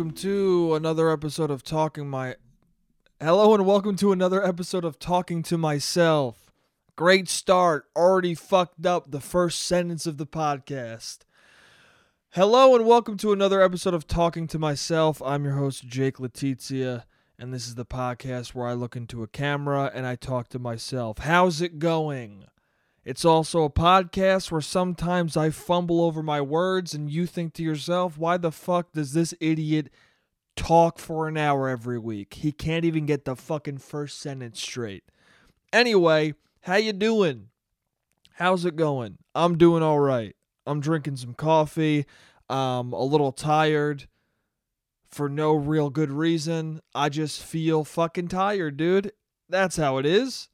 welcome to another episode of Hello and welcome to another episode of Talking to Myself. Great start. Already fucked up the first sentence of the podcast. Hello and welcome to another episode of Talking to Myself. I'm your host, Jake Letizia, and this is the podcast where I look into a camera and I talk to myself. How's it going? It's also a podcast where sometimes I fumble over my words and you think to yourself, why the fuck does this idiot talk for an hour every week? He can't even get the fucking first sentence straight. Anyway, how you doing? How's it going? I'm doing all right. I'm drinking some coffee. I'm a little tired for no real good reason. I just feel fucking tired, dude. That's how it is.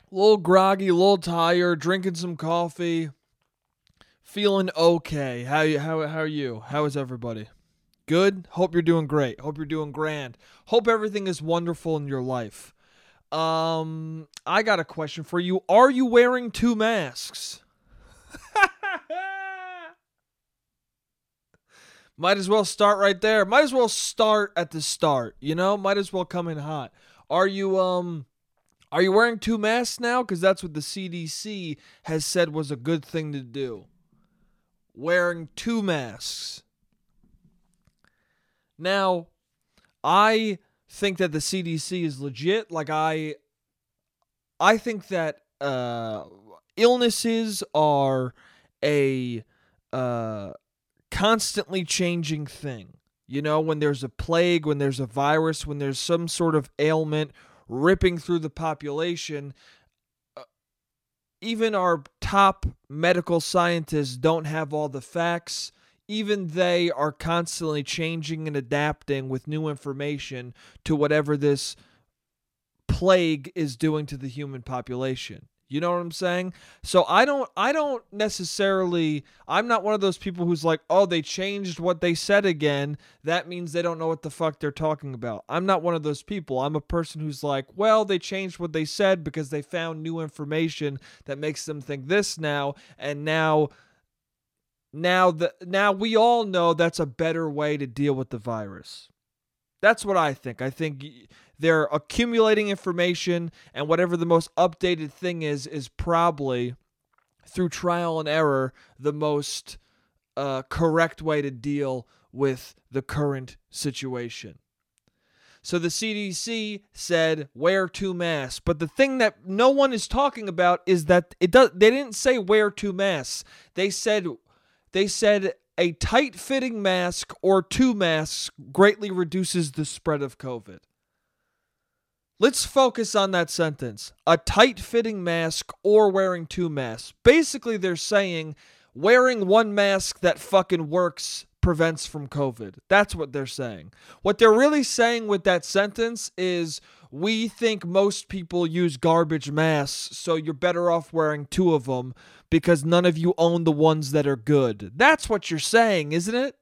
A little groggy, a little tired, drinking some coffee, feeling okay. How are you? How is everybody? Good? Hope you're doing great. Hope you're doing grand. Hope everything is wonderful in your life. I got a question for you. Are you wearing two masks? Might as well start right there. Might as well start at the start, you know? Might as well come in hot. Are you wearing two masks now? Because that's what the CDC has said was a good thing to do. Wearing two masks. Now, I think that the CDC is legit. Like, I think that illnesses are a constantly changing thing. You know, when there's a plague, when there's a virus, when there's some sort of ailment ripping through the population, even our top medical scientists don't have all the facts. Even they are constantly changing and adapting with new information to whatever this plague is doing to the human population. You know what I'm saying? So I don't necessarily, I'm not one of those people who's like, oh, they changed what they said again. That means they don't know what the fuck they're talking about. I'm not one of those people. I'm a person who's like, well, they changed what they said because they found new information that makes them think this now. And now we all know that's a better way to deal with the virus. That's what I think. I think they're accumulating information, and whatever the most updated thing is probably, through trial and error, the most correct way to deal with the current situation. So the CDC said, wear two masks. But the thing that no one is talking about is that they didn't say wear two masks. They said a tight-fitting mask or two masks greatly reduces the spread of COVID. Let's focus on that sentence. A tight-fitting mask or wearing two masks. Basically, they're saying wearing one mask that fucking works prevents from COVID. That's what they're saying. What they're really saying with that sentence is, we think most people use garbage masks, so you're better off wearing two of them because none of you own the ones that are good. That's what you're saying, isn't it?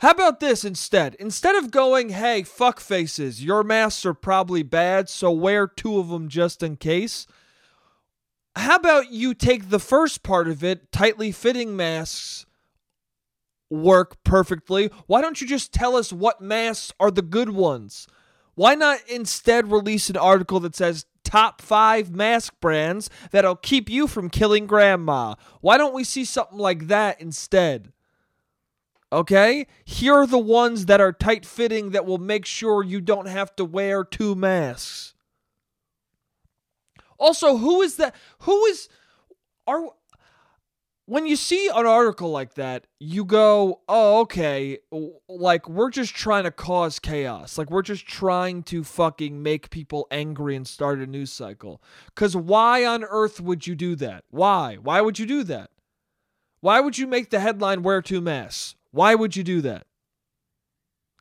How about this instead? Instead of going, hey, fuck faces, your masks are probably bad, so wear two of them just in case. How about you take the first part of it, tightly fitting masks work perfectly. Why don't you just tell us what masks are the good ones? Why not instead release an article that says top 5 mask brands that'll keep you from killing grandma? Why don't we see something like that instead? Okay? Here are the ones that are tight fitting that will make sure you don't have to wear two masks. Also, when you see an article like that, you go, oh, okay, like, we're just trying to cause chaos. Like, we're just trying to fucking make people angry and start a news cycle. Because why on earth would you do that? Why? Why would you do that? Why would you make the headline, wear two masks? Why would you do that?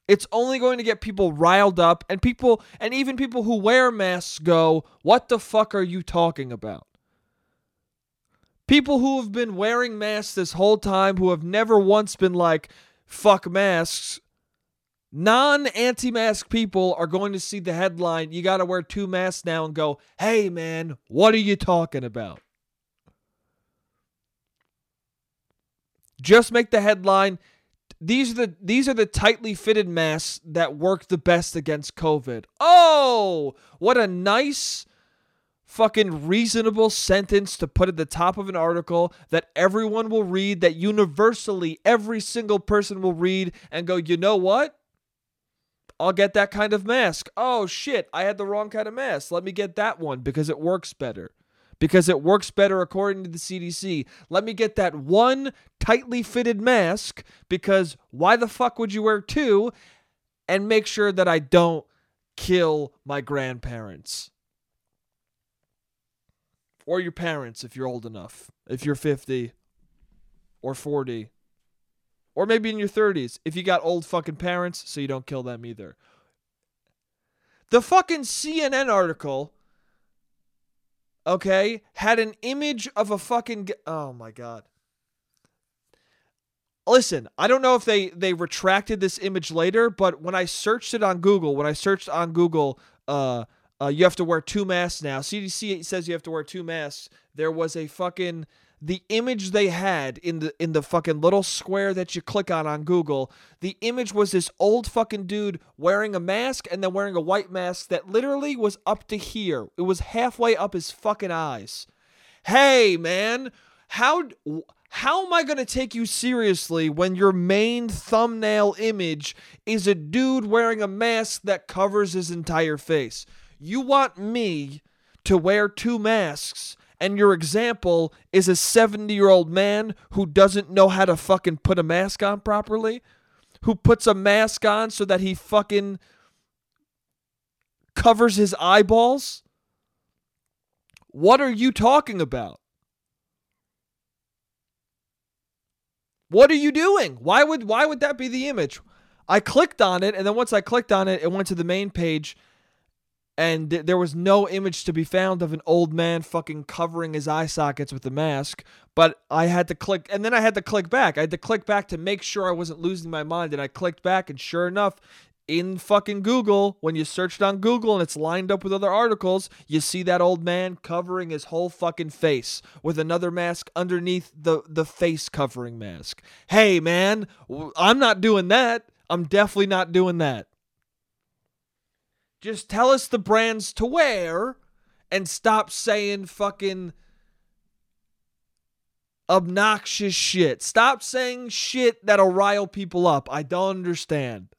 It's only going to get people riled up, and even people who wear masks go, what the fuck are you talking about? People who have been wearing masks this whole time, who have never once been like, fuck masks, non-anti-mask people are going to see the headline, you got to wear two masks now, and go, hey man, what are you talking about? Just make the headline. These are the tightly fitted masks that work the best against COVID. Oh, what a nice fucking reasonable sentence to put at the top of an article that everyone will read, that universally every single person will read and go, you know what? I'll get that kind of mask. Oh shit, I had the wrong kind of mask. Let me get that one because it works better. Because it works better according to the CDC. Let me get that one tightly fitted mask because why the fuck would you wear two? And make sure that I don't kill my grandparents. Or your parents if you're old enough. If you're 50 or 40. Or maybe in your 30s if you got old fucking parents so you don't kill them either. The fucking CNN article... okay, had an image of a fucking... oh, my God. Listen, I don't know if they retracted this image later, but when I searched it on Google, you have to wear two masks now. CDC says you have to wear two masks. There was a fucking... the image they had in the fucking little square that you click on Google, the image was this old fucking dude wearing a mask and then wearing a white mask that literally was up to here. It was halfway up his fucking eyes. Hey, man, how am I going to take you seriously when your main thumbnail image is a dude wearing a mask that covers his entire face? You want me to wear two masks... and your example is a 70-year-old man who doesn't know how to fucking put a mask on properly, who puts a mask on so that he fucking covers his eyeballs? What are you talking about? What are you doing? Why would that be the image? I clicked on it, and then once I clicked on it, it went to the main page. And there was no image to be found of an old man fucking covering his eye sockets with a mask. But I had to click. And then I had to click back. I had to click back to make sure I wasn't losing my mind. And I clicked back. And sure enough, in fucking Google, when you searched on Google and it's lined up with other articles, you see that old man covering his whole fucking face with another mask underneath the face covering mask. Hey, man, I'm not doing that. I'm definitely not doing that. Just tell us the brands to wear and stop saying fucking obnoxious shit. Stop saying shit that'll rile people up. I don't understand.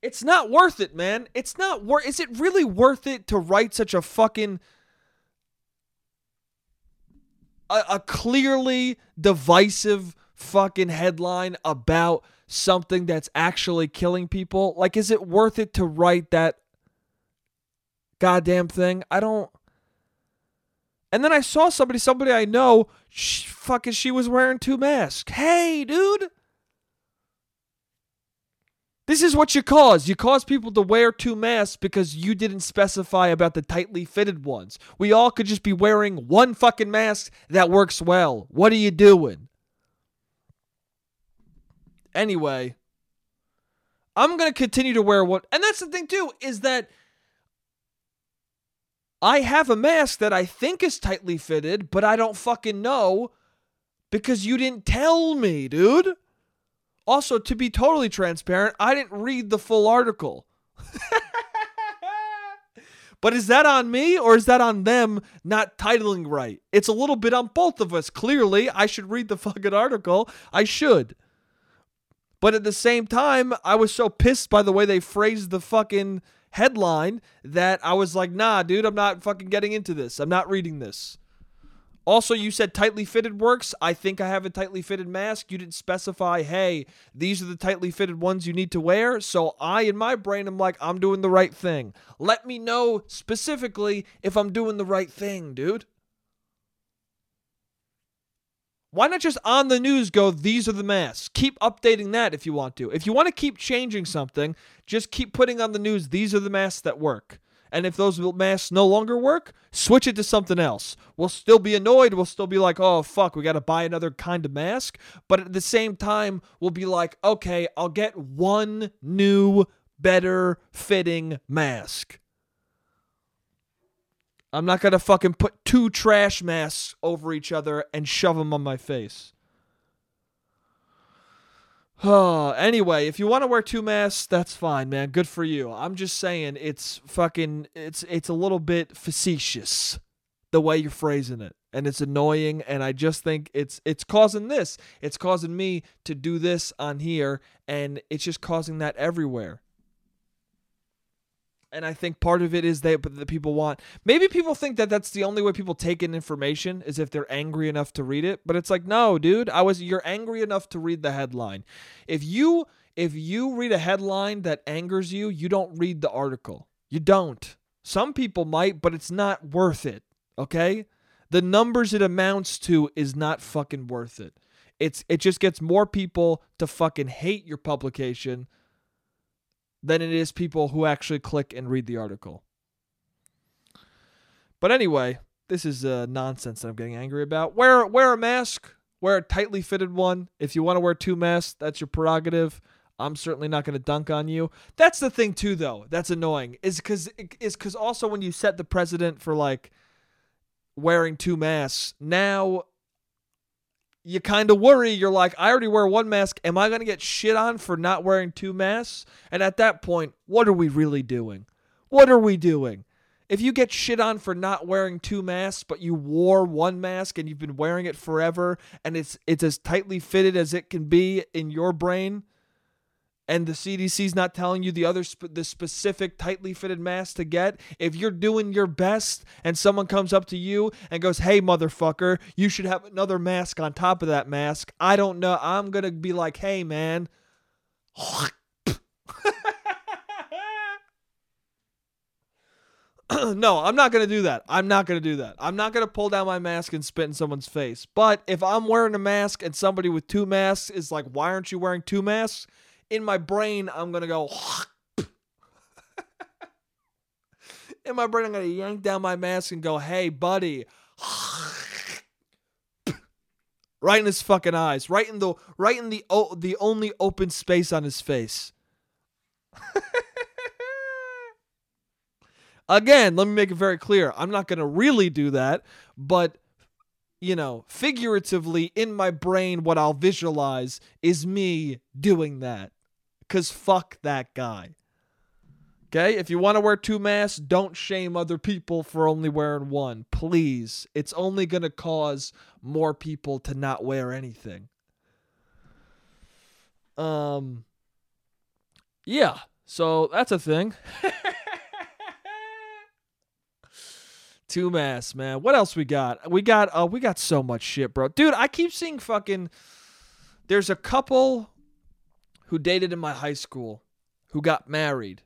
It's not worth it, man. It's not worth... is it really worth it to write such a fucking... a clearly divisive fucking headline about... something that's actually killing people? Like, is it worth it to write that goddamn thing? I don't... and then I saw somebody I know, she was wearing two masks. Hey, dude! This is what you cause. You cause people to wear two masks because you didn't specify about the tightly fitted ones. We all could just be wearing one fucking mask that works well. What are you doing? Anyway, I'm going to continue to wear one. And that's the thing, too, is that I have a mask that I think is tightly fitted, but I don't fucking know because you didn't tell me, dude. Also, to be totally transparent, I didn't read the full article. But is that on me or is that on them not titling right? It's a little bit on both of us. Clearly, I should read the fucking article. I should. But at the same time, I was so pissed by the way they phrased the fucking headline that I was like, nah, dude, I'm not fucking getting into this. I'm not reading this. Also, you said tightly fitted works. I think I have a tightly fitted mask. You didn't specify, hey, these are the tightly fitted ones you need to wear. So I, in my brain, I'm like, I'm doing the right thing. Let me know specifically if I'm doing the right thing, dude. Why not just on the news go, these are the masks? Keep updating that if you want to. If you want to keep changing something, just keep putting on the news, these are the masks that work. And if those masks no longer work, switch it to something else. We'll still be annoyed. We'll still be like, oh, fuck, we got to buy another kind of mask. But at the same time, we'll be like, okay, I'll get one new, better fitting mask. I'm not going to fucking put two trash masks over each other and shove them on my face. Anyway, if you want to wear two masks, that's fine, man. Good for you. I'm just saying it's fucking, it's a little bit facetious the way you're phrasing it. And it's annoying, and I just think it's causing this. It's causing me to do this on here, and it's just causing that everywhere. And I think part of it is that people want... Maybe people think that that's the only way people take in information is if they're angry enough to read it. But it's like, no, dude. You're angry enough to read the headline. If you read a headline that angers you, you don't read the article. You don't. Some people might, but it's not worth it. Okay? The numbers it amounts to is not fucking worth it. It just gets more people to fucking hate your publication than it is people who actually click and read the article. But anyway, this is nonsense that I'm getting angry about. Wear a mask. Wear a tightly fitted one. If you want to wear two masks, that's your prerogative. I'm certainly not going to dunk on you. That's the thing too, though. That's annoying. Is because also when you set the precedent for like wearing two masks, now you kind of worry. You're like, I already wear one mask. Am I going to get shit on for not wearing two masks? And at that point, what are we really doing? What are we doing? If you get shit on for not wearing two masks, but you wore one mask and you've been wearing it forever, and it's as tightly fitted as it can be in your brain, and the CDC's not telling you the specific tightly fitted mask to get, if you're doing your best and someone comes up to you and goes, hey, motherfucker, you should have another mask on top of that mask, I don't know. I'm going to be like, hey, man. No, I'm not going to do that. I'm not going to do that. I'm not going to pull down my mask and spit in someone's face. But if I'm wearing a mask and somebody with two masks is like, why aren't you wearing two masks? In my brain, I'm going to go... In my brain, I'm going to yank down my mask and go, hey, buddy. Right in his fucking eyes. Right in the only open space on his face. Again, let me make it very clear. I'm not going to really do that, but... you know, figuratively in my brain, what I'll visualize is me doing that. 'Cause fuck that guy. Okay? If you want to wear two masks, don't shame other people for only wearing one. Please. It's only going to cause more people to not wear anything. Yeah. So that's a thing. Two masks, man. What else we got? We got so much shit, bro. Dude, I keep seeing fucking... There's a couple who dated in my high school who got married.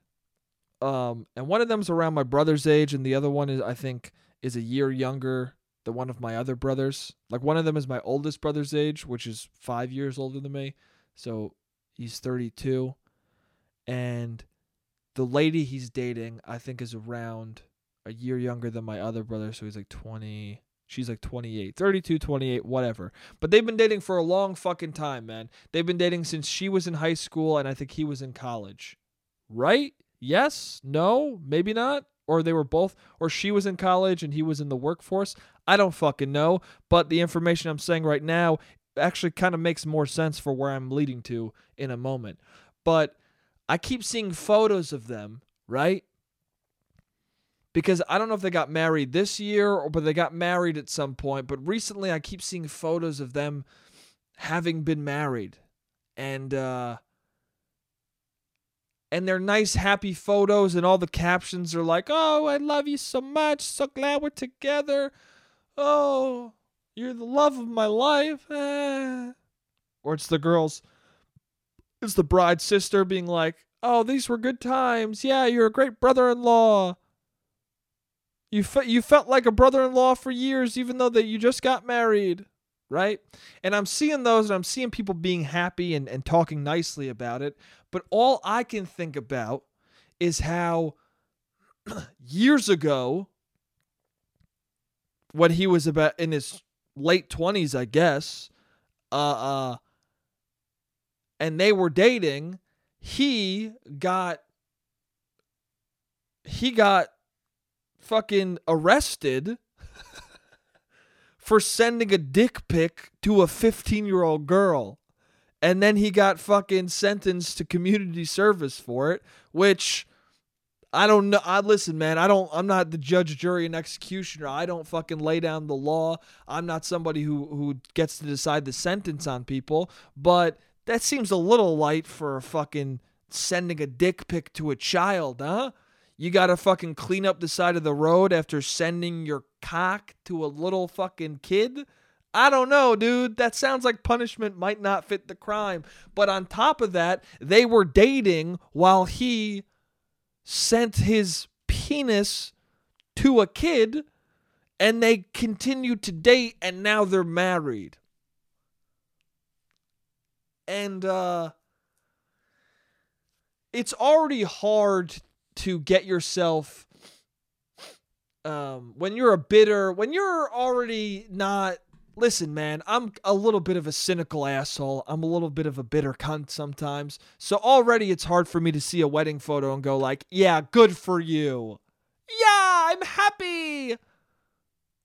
And one of them's around my brother's age, and the other one is, I think, is a year younger than one of my other brothers. Like, one of them is my oldest brother's age, which is 5 years older than me. So he's 32. And the lady he's dating, I think, is around... a year younger than my other brother, so he's like 20, she's like 28, 32, 28, whatever. But they've been dating for a long fucking time, man. They've been dating since she was in high school and I think he was in college. Right? Yes? No? Maybe not? Or they were both, or she was in college and he was in the workforce. I don't fucking know, but the information I'm saying right now actually kind of makes more sense for where I'm leading to in a moment. But I keep seeing photos of them, right? Because I don't know if they got married this year, but they got married at some point. But recently I keep seeing photos of them having been married. And they're nice, happy photos. And all the captions are like, oh, I love you so much. So glad we're together. Oh, you're the love of my life. Ah. Or it's the girls. It's the bride's sister being like, oh, these were good times. Yeah, you're a great brother-in-law. You felt like a brother-in-law for years, even though that you just got married, right? And I'm seeing those, and I'm seeing people being happy and talking nicely about it. But all I can think about is how years ago, when he was about in his late 20s, I guess, and they were dating, he got fucking arrested for sending a dick pic to a 15-year-old girl. And then he got fucking sentenced to community service for it, which I don't know. Listen, man, I'm not the judge, jury, and executioner. I don't fucking lay down the law. I'm not somebody who gets to decide the sentence on people, but that seems a little light for fucking sending a dick pic to a child, huh? You got to fucking clean up the side of the road after sending your cock to a little fucking kid? I don't know, dude. That sounds like punishment might not fit the crime. But on top of that, they were dating while he sent his penis to a kid, and they continued to date, and now they're married. And it's already hard to get yourself... when you're already not... Listen, man, I'm a little bit of a cynical asshole. I'm a little bit of a bitter cunt sometimes. So already it's hard for me to see a wedding photo and go like, yeah, good for you. Yeah, I'm happy.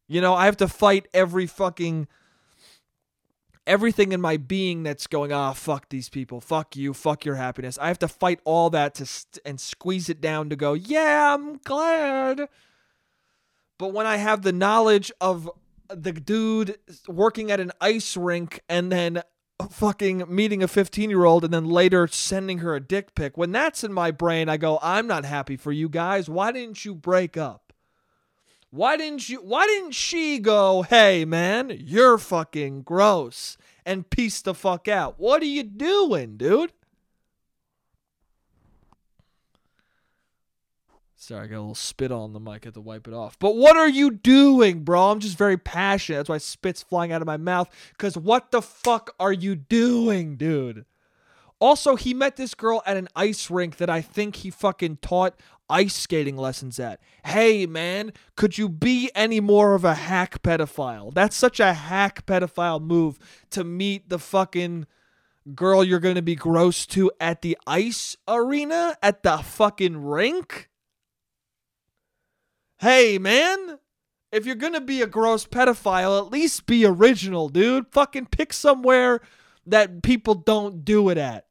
You know, I have to fight everything in my being that's going, fuck these people. Fuck you. Fuck your happiness. I have to fight all that and squeeze it down to go, yeah, I'm glad. But when I have the knowledge of the dude working at an ice rink and then fucking meeting a 15-year-old and then later sending her a dick pic, when that's in my brain, I go, I'm not happy for you guys. Why didn't you break up? Why didn't she go, hey man, you're fucking gross, and peace the fuck out? What are you doing, dude? Sorry, I got a little spit on the mic. I had to wipe it off. But what are you doing, bro? I'm just very passionate. That's why spit's flying out of my mouth. Because what the fuck are you doing, dude? Also, he met this girl at an ice rink that I think he fucking taught ice skating lessons at. Hey, man, could you be any more of a hack pedophile? That's such a hack pedophile move, to meet the fucking girl you're going to be gross to at the ice arena, at the fucking rink. Hey, man, if you're going to be a gross pedophile, at least be original, dude. Fucking pick somewhere that people don't do it at.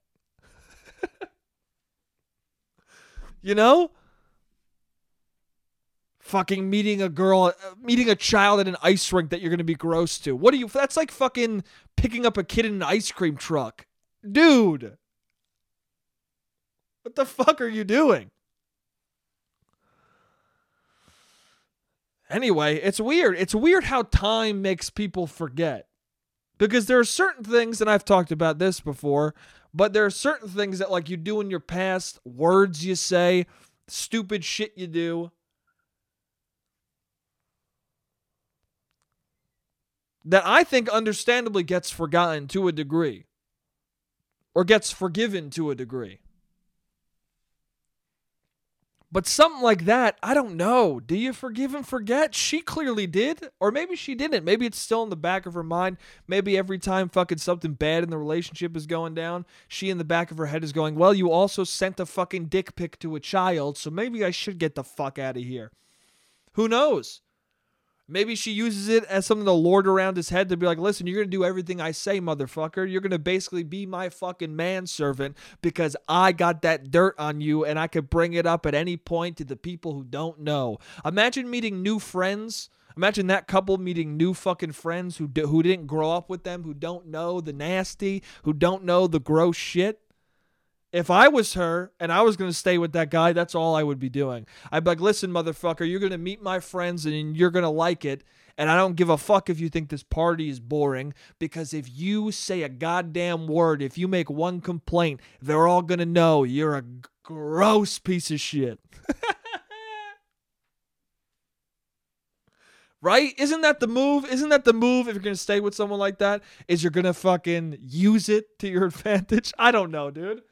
You know? Fucking meeting a child at an ice rink that you're going to be gross to. That's like fucking picking up a kid in an ice cream truck. Dude. What the fuck are you doing? Anyway, it's weird. It's weird how time makes people forget. Because there are certain things, and I've talked about this before, but there are certain things that like you do in your past, words you say, stupid shit you do, that I think understandably gets forgotten to a degree. Or gets forgiven to a degree. But something like that, I don't know. Do you forgive and forget? She clearly did. Or maybe she didn't. Maybe it's still in the back of her mind. Maybe every time fucking something bad in the relationship is going down, she in the back of her head is going, well, you also sent a fucking dick pic to a child, so maybe I should get the fuck out of here. Who knows? Maybe she uses it as something to lord around his head to be like, listen, you're going to do everything I say, motherfucker. You're going to basically be my fucking manservant because I got that dirt on you and I could bring it up at any point to the people who don't know. Imagine meeting new friends. Imagine that couple meeting new fucking friends who didn't grow up with them, who don't know the nasty, who don't know the gross shit. If I was her and I was going to stay with that guy, that's all I would be doing. I'd be like, listen, motherfucker, you're going to meet my friends and you're going to like it. And I don't give a fuck if you think this party is boring, because if you say a goddamn word, if you make one complaint, they're all going to know you're a gross piece of shit. Right? Isn't that the move? Isn't that the move if you're going to stay with someone like that? Is you're going to fucking use it to your advantage? I don't know, dude.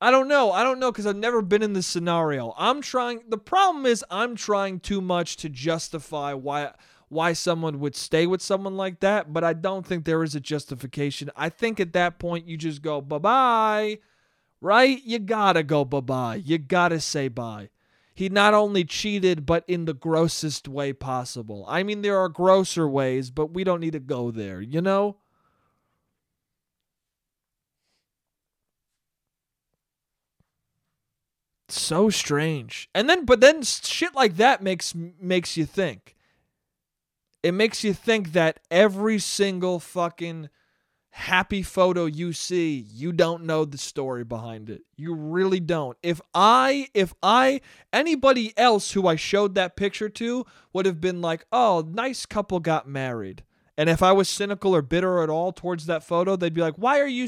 I don't know because I've never been in this scenario. The problem is I'm trying too much to justify why someone would stay with someone like that, but I don't think there is a justification. I think at that point you just go bye-bye, right? You gotta go bye-bye. You gotta say bye. He not only cheated, but in the grossest way possible. I mean, there are grosser ways, but we don't need to go there, you know? So strange. And then, but then shit like that makes you think. It makes you think that every single fucking happy photo you see, you don't know the story behind it. You really don't. If anybody else who I showed that picture to would have been like, oh, nice couple got married. And if I was cynical or bitter at all towards that photo, they'd be like, you're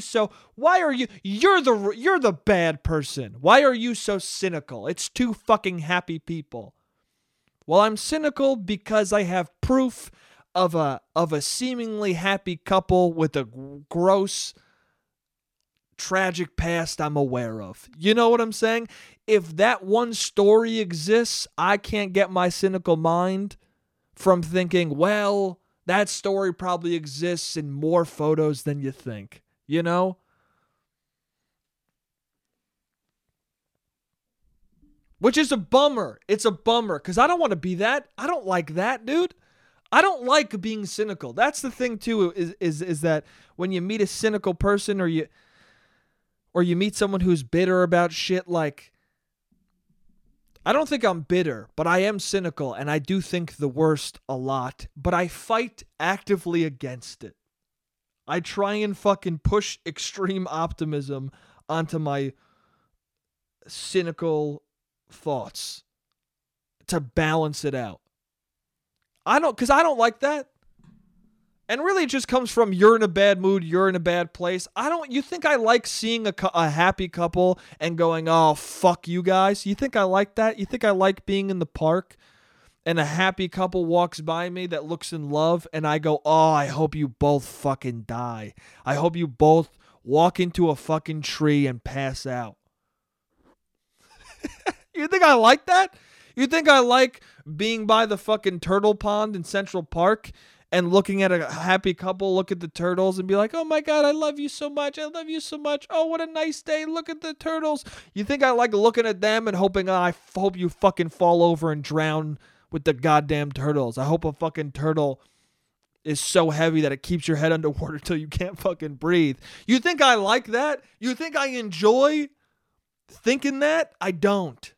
the bad person. Why are you so cynical? It's two fucking happy people. Well, I'm cynical because I have proof of a seemingly happy couple with a gross, tragic past I'm aware of. You know what I'm saying? If that one story exists, I can't get my cynical mind from thinking, well, that story probably exists in more photos than you think, you know? Which is a bummer. It's a bummer because I don't want to be that. I don't like that, dude. I don't like being cynical. That's the thing too, is that when you meet a cynical person or you meet someone who's bitter about shit, like, I don't think I'm bitter, but I am cynical and I do think the worst a lot, but I fight actively against it. I try and fucking push extreme optimism onto my cynical thoughts to balance it out. Because I don't like that. And really it just comes from you're in a bad mood, you're in a bad place. You think I like seeing a happy couple and going, oh, fuck you guys? You think I like that? You think I like being in the park and a happy couple walks by me that looks in love and I go, oh, I hope you both fucking die. I hope you both walk into a fucking tree and pass out. You think I like that? You think I like being by the fucking turtle pond in Central Park and looking at a happy couple look at the turtles and be like, oh my God, I love you so much. I love you so much. Oh, what a nice day. Look at the turtles. You think I like looking at them and hoping, oh, I hope you fucking fall over and drown with the goddamn turtles. I hope a fucking turtle is so heavy that it keeps your head underwater till you can't fucking breathe. You think I like that? You think I enjoy thinking that? I don't.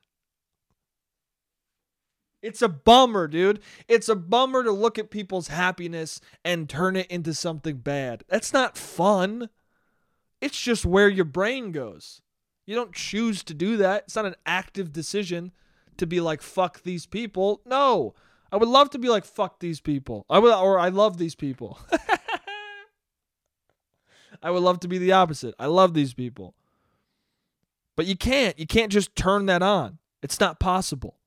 It's a bummer, dude. It's a bummer to look at people's happiness and turn it into something bad. That's not fun. It's just where your brain goes. You don't choose to do that. It's not an active decision to be like, fuck these people. No, I would love to be like, fuck these people. I love these people. I would love to be the opposite. I love these people. But you can't. You can't just turn that on. It's not possible.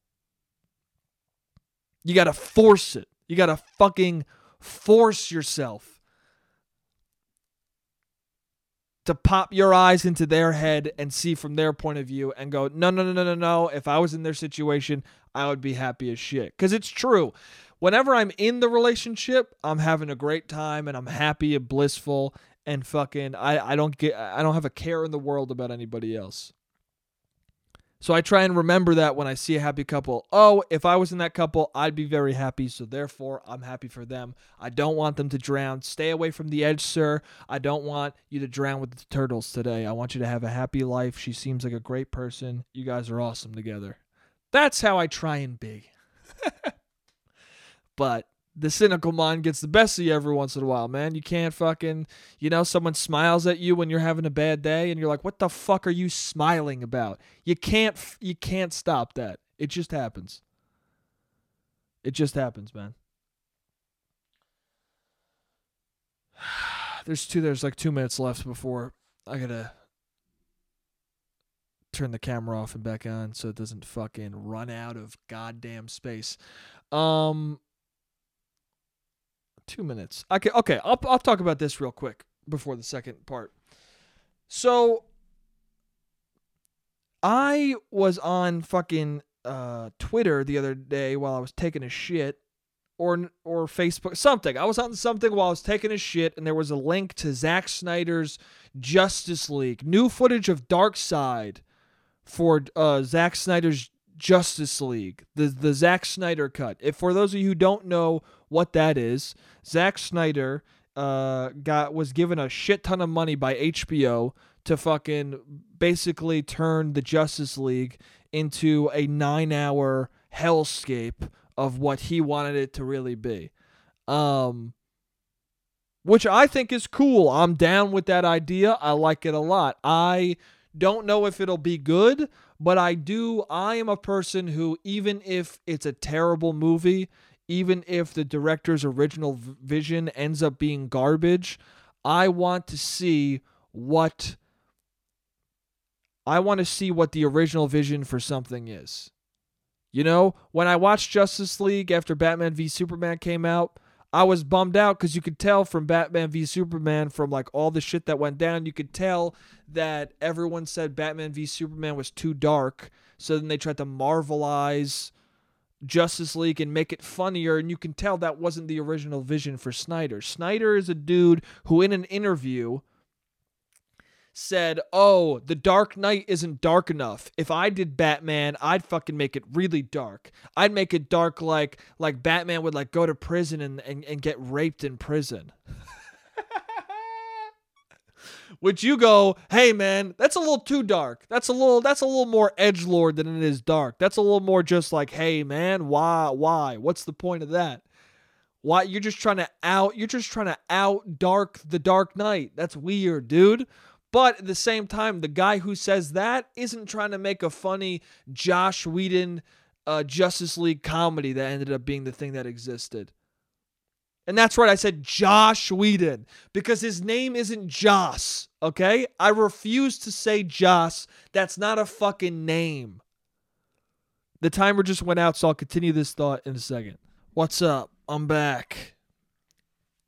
You got to force it. You got to fucking force yourself to pop your eyes into their head and see from their point of view and go, no. If I was in their situation, I would be happy as shit. Because it's true. Whenever I'm in the relationship, I'm having a great time and I'm happy and blissful and fucking I don't have a care in the world about anybody else. So I try and remember that when I see a happy couple. Oh, if I was in that couple, I'd be very happy. So therefore, I'm happy for them. I don't want them to drown. Stay away from the edge, sir. I don't want you to drown with the turtles today. I want you to have a happy life. She seems like a great person. You guys are awesome together. That's how I try and be. But the cynical mind gets the best of you every once in a while, man. You can't fucking, someone smiles at you when you're having a bad day and you're like, what the fuck are you smiling about? You can't stop that. It just happens. It just happens, man. There's like 2 minutes left before I gotta turn the camera off and back on so it doesn't fucking run out of goddamn space. 2 minutes. Okay. I'll talk about this real quick before the second part. So I was on fucking Twitter the other day while I was taking a shit, or Facebook, something. I was on something while I was taking a shit, and there was a link to Zack Snyder's Justice League, new footage of Darkseid for Zack Snyder's Justice League, the Zack Snyder cut. If for those of you who don't know what that is, Zack Snyder was given a shit ton of money by HBO to fucking basically turn the Justice League into a 9-hour hellscape of what he wanted it to really be. Which I think is cool. I'm down with that idea. I like it a lot. I don't know if it'll be good, but I am a person who, even if it's a terrible movie, even if the director's original vision ends up being garbage, I want to see what the original vision for something is. You know, when I watched Justice League after Batman v Superman came out, I was bummed out because you could tell from Batman v Superman, from like all the shit that went down, you could tell that everyone said Batman v Superman was too dark. So then they tried to Marvelize Justice League and make it funnier, and you can tell that wasn't the original vision for Snyder. Snyder is a dude who in an interview said, "Oh, the Dark Knight isn't dark enough. If I did Batman, I'd fucking make it really dark. I'd make it dark like Batman would like go to prison and get raped in prison." Which you go, "Hey man, that's a little too dark. That's a little more edgelord than it is dark. That's a little more just like, hey man, why? What's the point of that? Why you're just trying to out dark the Dark Knight. That's weird, dude." But at the same time, the guy who says that isn't trying to make a funny Joss Whedon Justice League comedy that ended up being the thing that existed. And that's right, I said Joss Whedon, because his name isn't Joss, okay? I refuse to say Joss. That's not a fucking name. The timer just went out, so I'll continue this thought in a second. What's up? I'm back.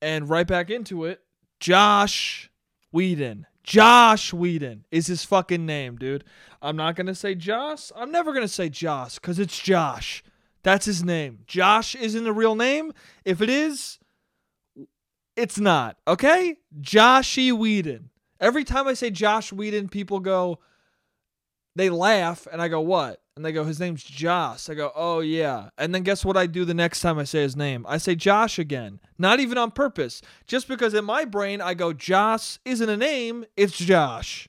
And right back into it, Joss Whedon. Joss Whedon is his fucking name, dude. I'm not going to say Joss. I'm never going to say Joss because it's Josh. That's his name. Josh isn't a real name. If it is, it's not. Okay? Joshy Whedon. Every time I say Joss Whedon, people go, they laugh, and I go, what? And they go, his name's Joss. I go, oh, yeah. And then guess what I do the next time I say his name? I say Josh again. Not even on purpose. Just because in my brain, I go, Joss isn't a name. It's Josh.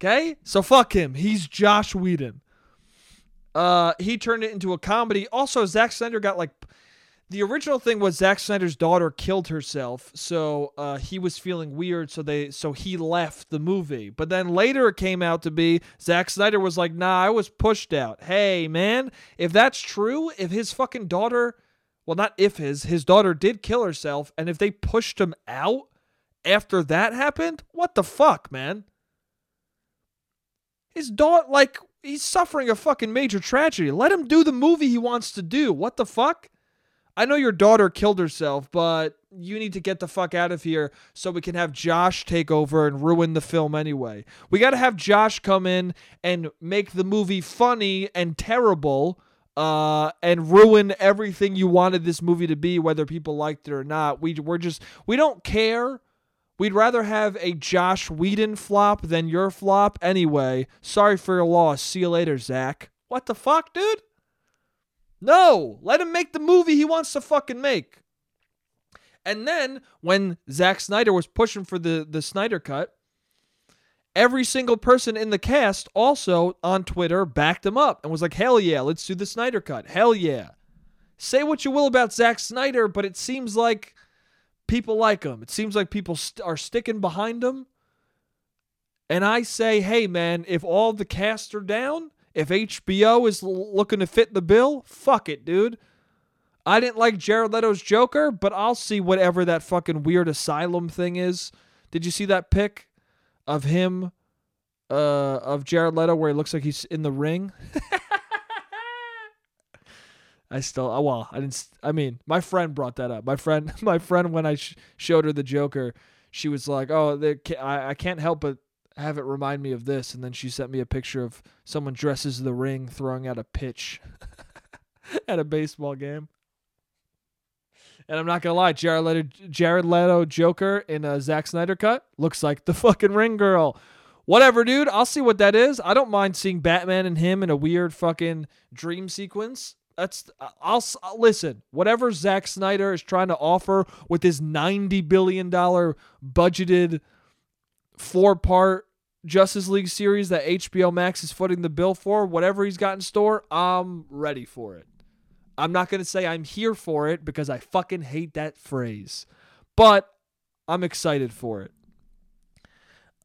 Okay? So fuck him. He's Joss Whedon. He turned it into a comedy. Also, Zack Snyder got like... The original thing was Zack Snyder's daughter killed herself, so he was feeling weird, so he left the movie. But then later it came out to be Zack Snyder was like, nah, I was pushed out. Hey, man, if that's true, if his fucking daughter, well, not if his daughter did kill herself, and if they pushed him out after that happened, what the fuck, man? His daughter, like, he's suffering a fucking major tragedy. Let him do the movie he wants to do. What the fuck? I know your daughter killed herself, but you need to get the fuck out of here so we can have Josh take over and ruin the film anyway. We got to have Josh come in and make the movie funny and terrible and ruin everything you wanted this movie to be, whether people liked it or not. We don't care. We'd rather have a Joss Whedon flop than your flop anyway. Sorry for your loss. See you later, Zach. What the fuck, dude? No, let him make the movie he wants to fucking make. And then when Zack Snyder was pushing for the Snyder cut, every single person in the cast also on Twitter backed him up and was like, hell yeah, let's do the Snyder cut. Hell yeah. Say what you will about Zack Snyder, but it seems like people like him. It seems like people are sticking behind him. And I say, hey man, if all the cast are down, if HBO is looking to fit the bill, fuck it, dude. I didn't like Jared Leto's Joker, but I'll see whatever that fucking weird asylum thing is. Did you see that pic of him, of Jared Leto, where he looks like he's in the ring? My friend brought that up. My friend, when I showed her the Joker, she was like, oh, I can't help but have it remind me of this, and then she sent me a picture of someone dressed as the Ring throwing out a pitch at a baseball game. And I'm not gonna lie, Jared Leto Joker in a Zack Snyder cut looks like the fucking Ring girl. Whatever, dude. I'll see what that is. I don't mind seeing Batman and him in a weird fucking dream sequence. I'll listen. Whatever Zack Snyder is trying to offer with his $90 billion budgeted 4-part Justice League series that HBO Max is footing the bill for, whatever he's got in store, I'm ready for it. I'm not going to say I'm here for it because I fucking hate that phrase, but I'm excited for it.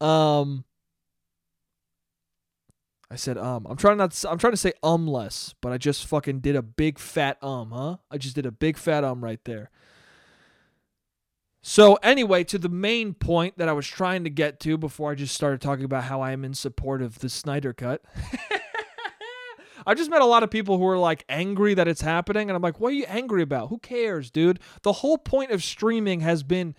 I said, I'm trying to say less, but I just fucking did a big fat huh? I just did a big fat right there. So anyway, to the main point that I was trying to get to before I just started talking about how I am in support of the Snyder Cut. I just met a lot of people who are like angry that it's happening. And I'm like, what are you angry about? Who cares, dude? The whole point of streaming has been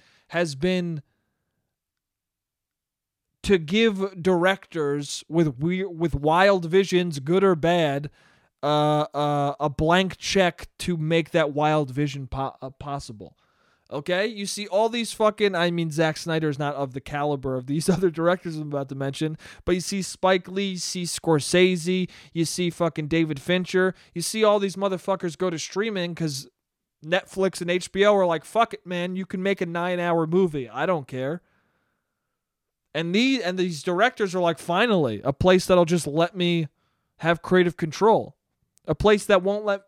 to give directors with wild visions, good or bad, a blank check to make that wild vision possible. Okay? You see all these fucking... I mean, Zack Snyder is not of the caliber of these other directors I'm about to mention, but you see Spike Lee, you see Scorsese, you see fucking David Fincher, you see all these motherfuckers go to streaming because Netflix and HBO are like, fuck it, man, you can make a 9-hour movie. I don't care. And these directors are like, finally, a place that'll just let me have creative control. A place that won't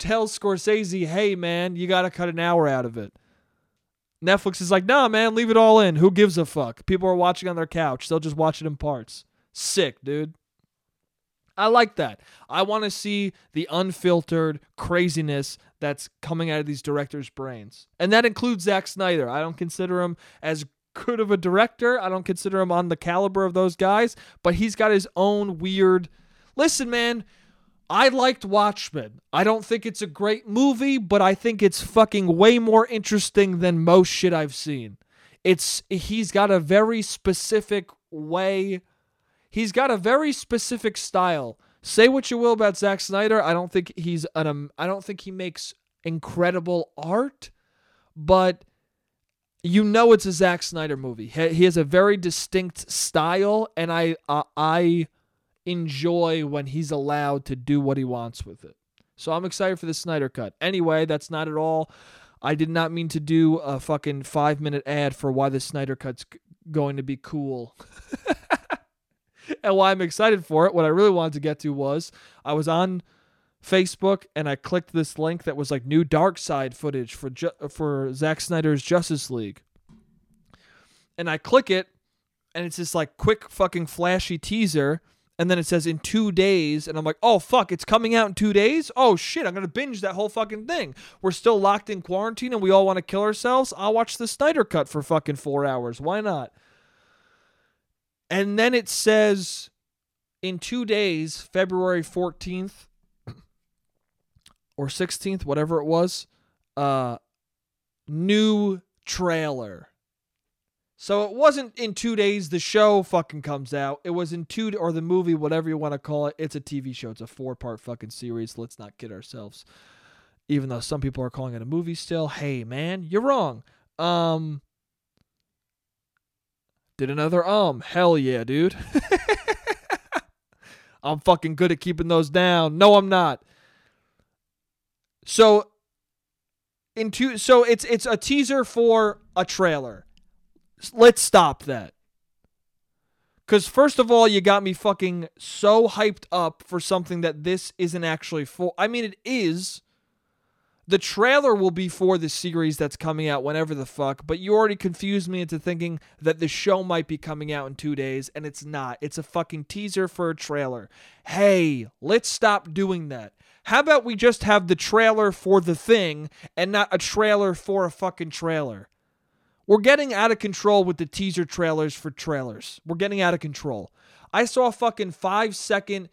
tell Scorsese, hey, man, you got to cut an hour out of it. Netflix is like, nah, man, leave it all in. Who gives a fuck? People are watching on their couch. They'll just watch it in parts. Sick, dude. I like that. I want to see the unfiltered craziness that's coming out of these directors' brains. And that includes Zack Snyder. I don't consider him as good of a director. I don't consider him on the caliber of those guys, but he's got his own weird... Listen, man, I liked Watchmen. I don't think it's a great movie, but I think it's fucking way more interesting than most shit I've seen. He's got a very specific way. He's got a very specific style. Say what you will about Zack Snyder. I don't think I don't think he makes incredible art, but you know it's a Zack Snyder movie. He has a very distinct style, and I enjoy when he's allowed to do what he wants with it. So I'm excited for the Snyder Cut. Anyway, that's not at all. I did not mean to do a fucking 5-minute ad for why the Snyder Cut's going to be cool. And why I'm excited for it. What I really wanted to get to was I was on Facebook, and I clicked this link that was like new Darkseid footage for Zack Snyder's Justice League. And I click it, and it's this like quick fucking flashy teaser, and then it says in 2 days, and I'm like, oh fuck, it's coming out in 2 days? Oh shit, I'm gonna binge that whole fucking thing. We're still locked in quarantine, and we all want to kill ourselves? I'll watch the Snyder Cut for fucking 4 hours. Why not? And then it says in 2 days, February 14th, or 16th, whatever it was, new trailer. So it wasn't in 2 days the show fucking comes out. It was in or the movie, whatever you want to call it. It's a TV show. It's a 4-part fucking series. Let's not kid ourselves. Even though some people are calling it a movie still. Hey, man, you're wrong. Did another Hell yeah, dude. I'm fucking good at keeping those down. No, I'm not. So it's a teaser for a trailer. Let's stop that. Because first of all, you got me fucking so hyped up for something that this isn't actually for. I mean, it is. The trailer will be for the series that's coming out whenever the fuck, but you already confused me into thinking that the show might be coming out in 2 days, and it's not. It's a fucking teaser for a trailer. Hey, let's stop doing that. How about we just have the trailer for the thing and not a trailer for a fucking trailer? We're getting out of control with the teaser trailers for trailers. We're getting out of control. I saw a fucking 5-second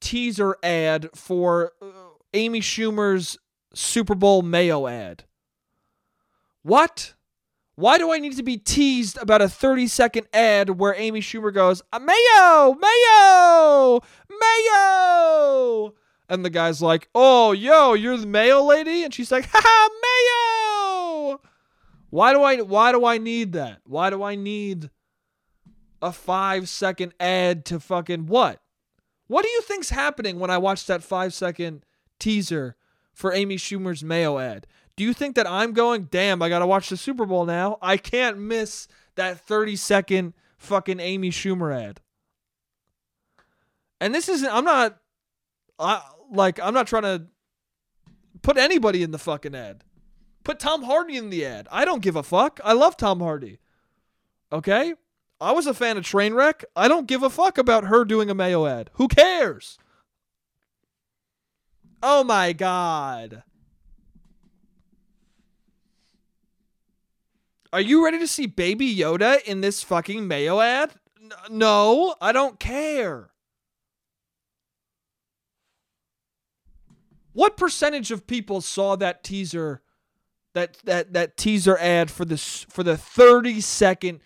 teaser ad for Amy Schumer's Super Bowl mayo ad. What? Why do I need to be teased about a 30-second ad where Amy Schumer goes, mayo, mayo, mayo? And the guy's like, oh, yo, you're the mayo lady? And she's like, haha, mayo! Why do I need that? Why do I need a 5-second ad to fucking what? What do you think's happening when I watch that 5-second teaser for Amy Schumer's mayo ad? Do you think that I'm going, damn, I got to watch the Super Bowl now? I can't miss that 30-second fucking Amy Schumer ad. And this isn't, I'm not trying to put anybody in the fucking ad. Put Tom Hardy in the ad. I don't give a fuck. I love Tom Hardy. Okay? I was a fan of Trainwreck. I don't give a fuck about her doing a mayo ad. Who cares? Oh my God. Are you ready to see Baby Yoda in this fucking mayo ad? No, I don't care. What percentage of people saw that teaser, that teaser ad for this, for the 30-second?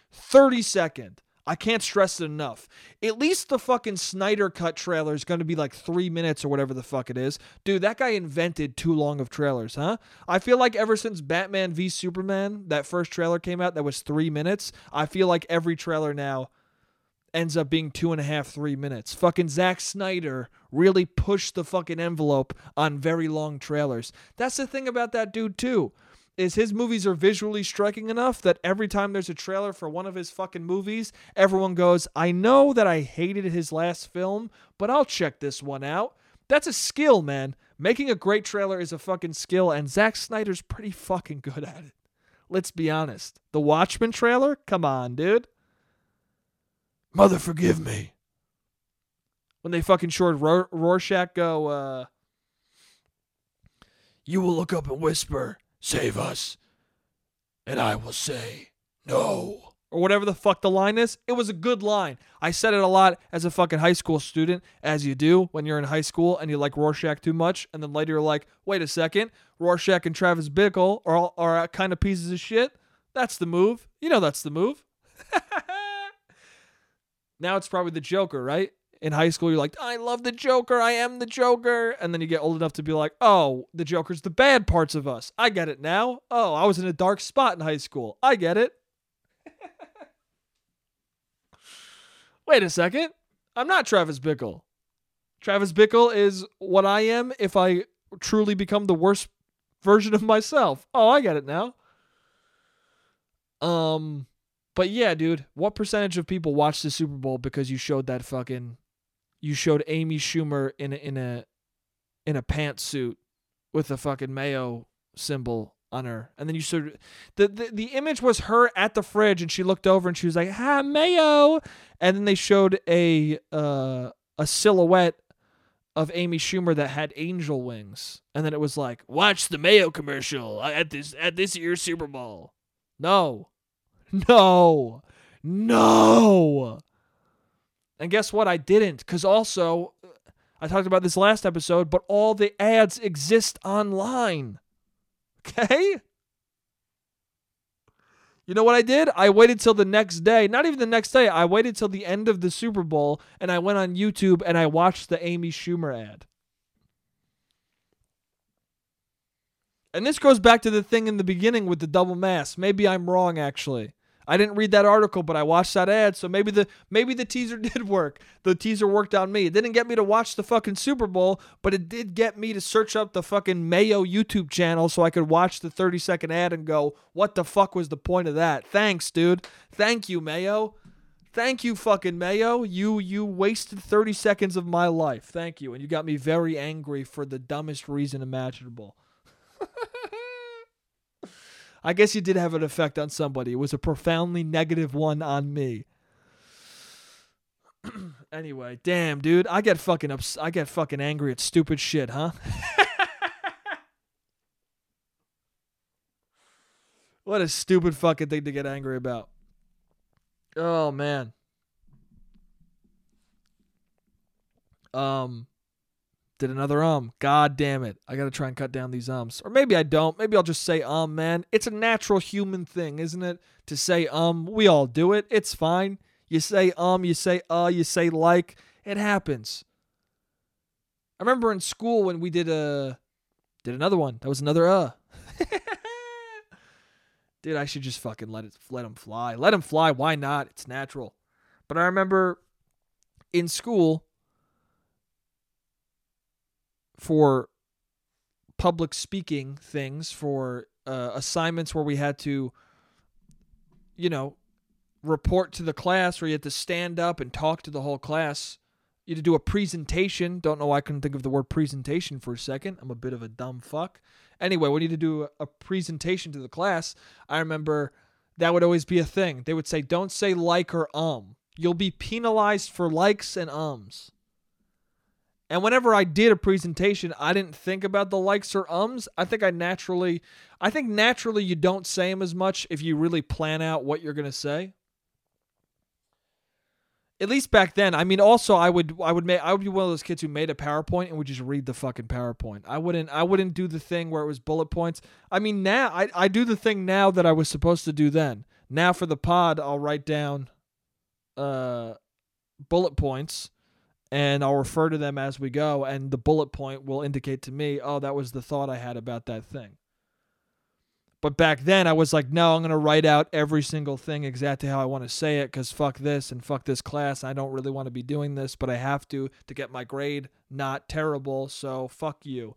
I can't stress it enough. At least the fucking Snyder Cut trailer is going to be like 3 minutes or whatever the fuck it is. Dude, that guy invented too long of trailers, huh? I feel like ever since Batman v Superman, that first trailer came out, that was 3 minutes. I feel like every trailer now ends up being 2.5, 3 minutes. Fucking Zack Snyder really pushed the fucking envelope on very long trailers. That's the thing about that dude too, is his movies are visually striking enough that every time there's a trailer for one of his fucking movies, everyone goes, I know that I hated his last film, but I'll check this one out. That's a skill, man. Making a great trailer is a fucking skill, and Zack Snyder's pretty fucking good at it. Let's be honest. The Watchmen trailer? Come on, dude. Mother, forgive me. When they fucking short Rorschach go, you will look up and whisper, save us, and I will say no. Or whatever the fuck the line is. It was a good line. I said it a lot as a fucking high school student, as you do when you're in high school and you like Rorschach too much, and then later you're like, wait a second, Rorschach and Travis Bickle are kind of pieces of shit. That's the move. You know that's the move. Now it's probably the Joker, right? In high school, you're like, I love the Joker. I am the Joker. And then you get old enough to be like, oh, the Joker's the bad parts of us. I get it now. Oh, I was in a dark spot in high school. I get it. Wait a second. I'm not Travis Bickle. Travis Bickle is what I am if I truly become the worst version of myself. Oh, I get it now. But yeah, dude, what percentage of people watched the Super Bowl because you showed that fucking, you showed Amy Schumer in a pantsuit with a fucking mayo symbol on her, and then you showed the image was her at the fridge, and she looked over and she was like, "Hi, mayo," and then they showed a silhouette of Amy Schumer that had angel wings, and then it was like, "Watch the mayo commercial at this year's Super Bowl." No. No, no. And guess what? I didn't, because also, I talked about this last episode, but all the ads exist online. Okay? You know what I did? I waited till the next day. Not even the next day. I waited till the end of the Super Bowl, and I went on YouTube, and I watched the Amy Schumer ad. And this goes back to the thing in the beginning with the double mask. Maybe I'm wrong, actually. I didn't read that article, but I watched that ad, so maybe the teaser did work. The teaser worked on me. It didn't get me to watch the fucking Super Bowl, but it did get me to search up the fucking Mayo YouTube channel so I could watch the 30-second ad and go, what the fuck was the point of that? Thanks, dude. Thank you, Mayo. Thank you, fucking Mayo. You wasted 30 seconds of my life. Thank you. And you got me very angry for the dumbest reason imaginable. I guess you did have an effect on somebody. It was a profoundly negative one on me. Anyway, damn, dude, I get fucking angry at stupid shit, huh? What a stupid fucking thing to get angry about. Oh man. Did another God damn it. I got to try and cut down these ums. Or maybe I don't. Maybe I'll just say man. It's a natural human thing, isn't it? To say We all do it. It's fine. You say you say you say like. It happens. I remember in school when we did another one. That was another Dude, I should just fucking let them fly. Let them fly. Why not? It's natural. But I remember in school for public speaking things, for assignments where we had to, you know, report to the class, where you had to stand up and talk to the whole class. You had to do a presentation. Don't know why I couldn't think of the word presentation for a second. I'm a bit of a dumb fuck. Anyway, we need to do a presentation to the class. I remember that would always be a thing. They would say, don't say like or You'll be penalized for likes and ums. And whenever I did a presentation, I didn't think about the likes or ums. I think naturally you don't say them as much if you really plan out what you're going to say. At least back then. I mean, also I would be one of those kids who made a PowerPoint and would just read the fucking PowerPoint. I wouldn't do the thing where it was bullet points. I mean, now I do the thing now that I was supposed to do then. Now for the pod, I'll write down bullet points, and I'll refer to them as we go, and the bullet point will indicate to me, oh, that was the thought I had about that thing. But back then, I was like, no, I'm going to write out every single thing exactly how I want to say it, because fuck this and fuck this class. I don't really want to be doing this, but I have to get my grade not terrible, so fuck you.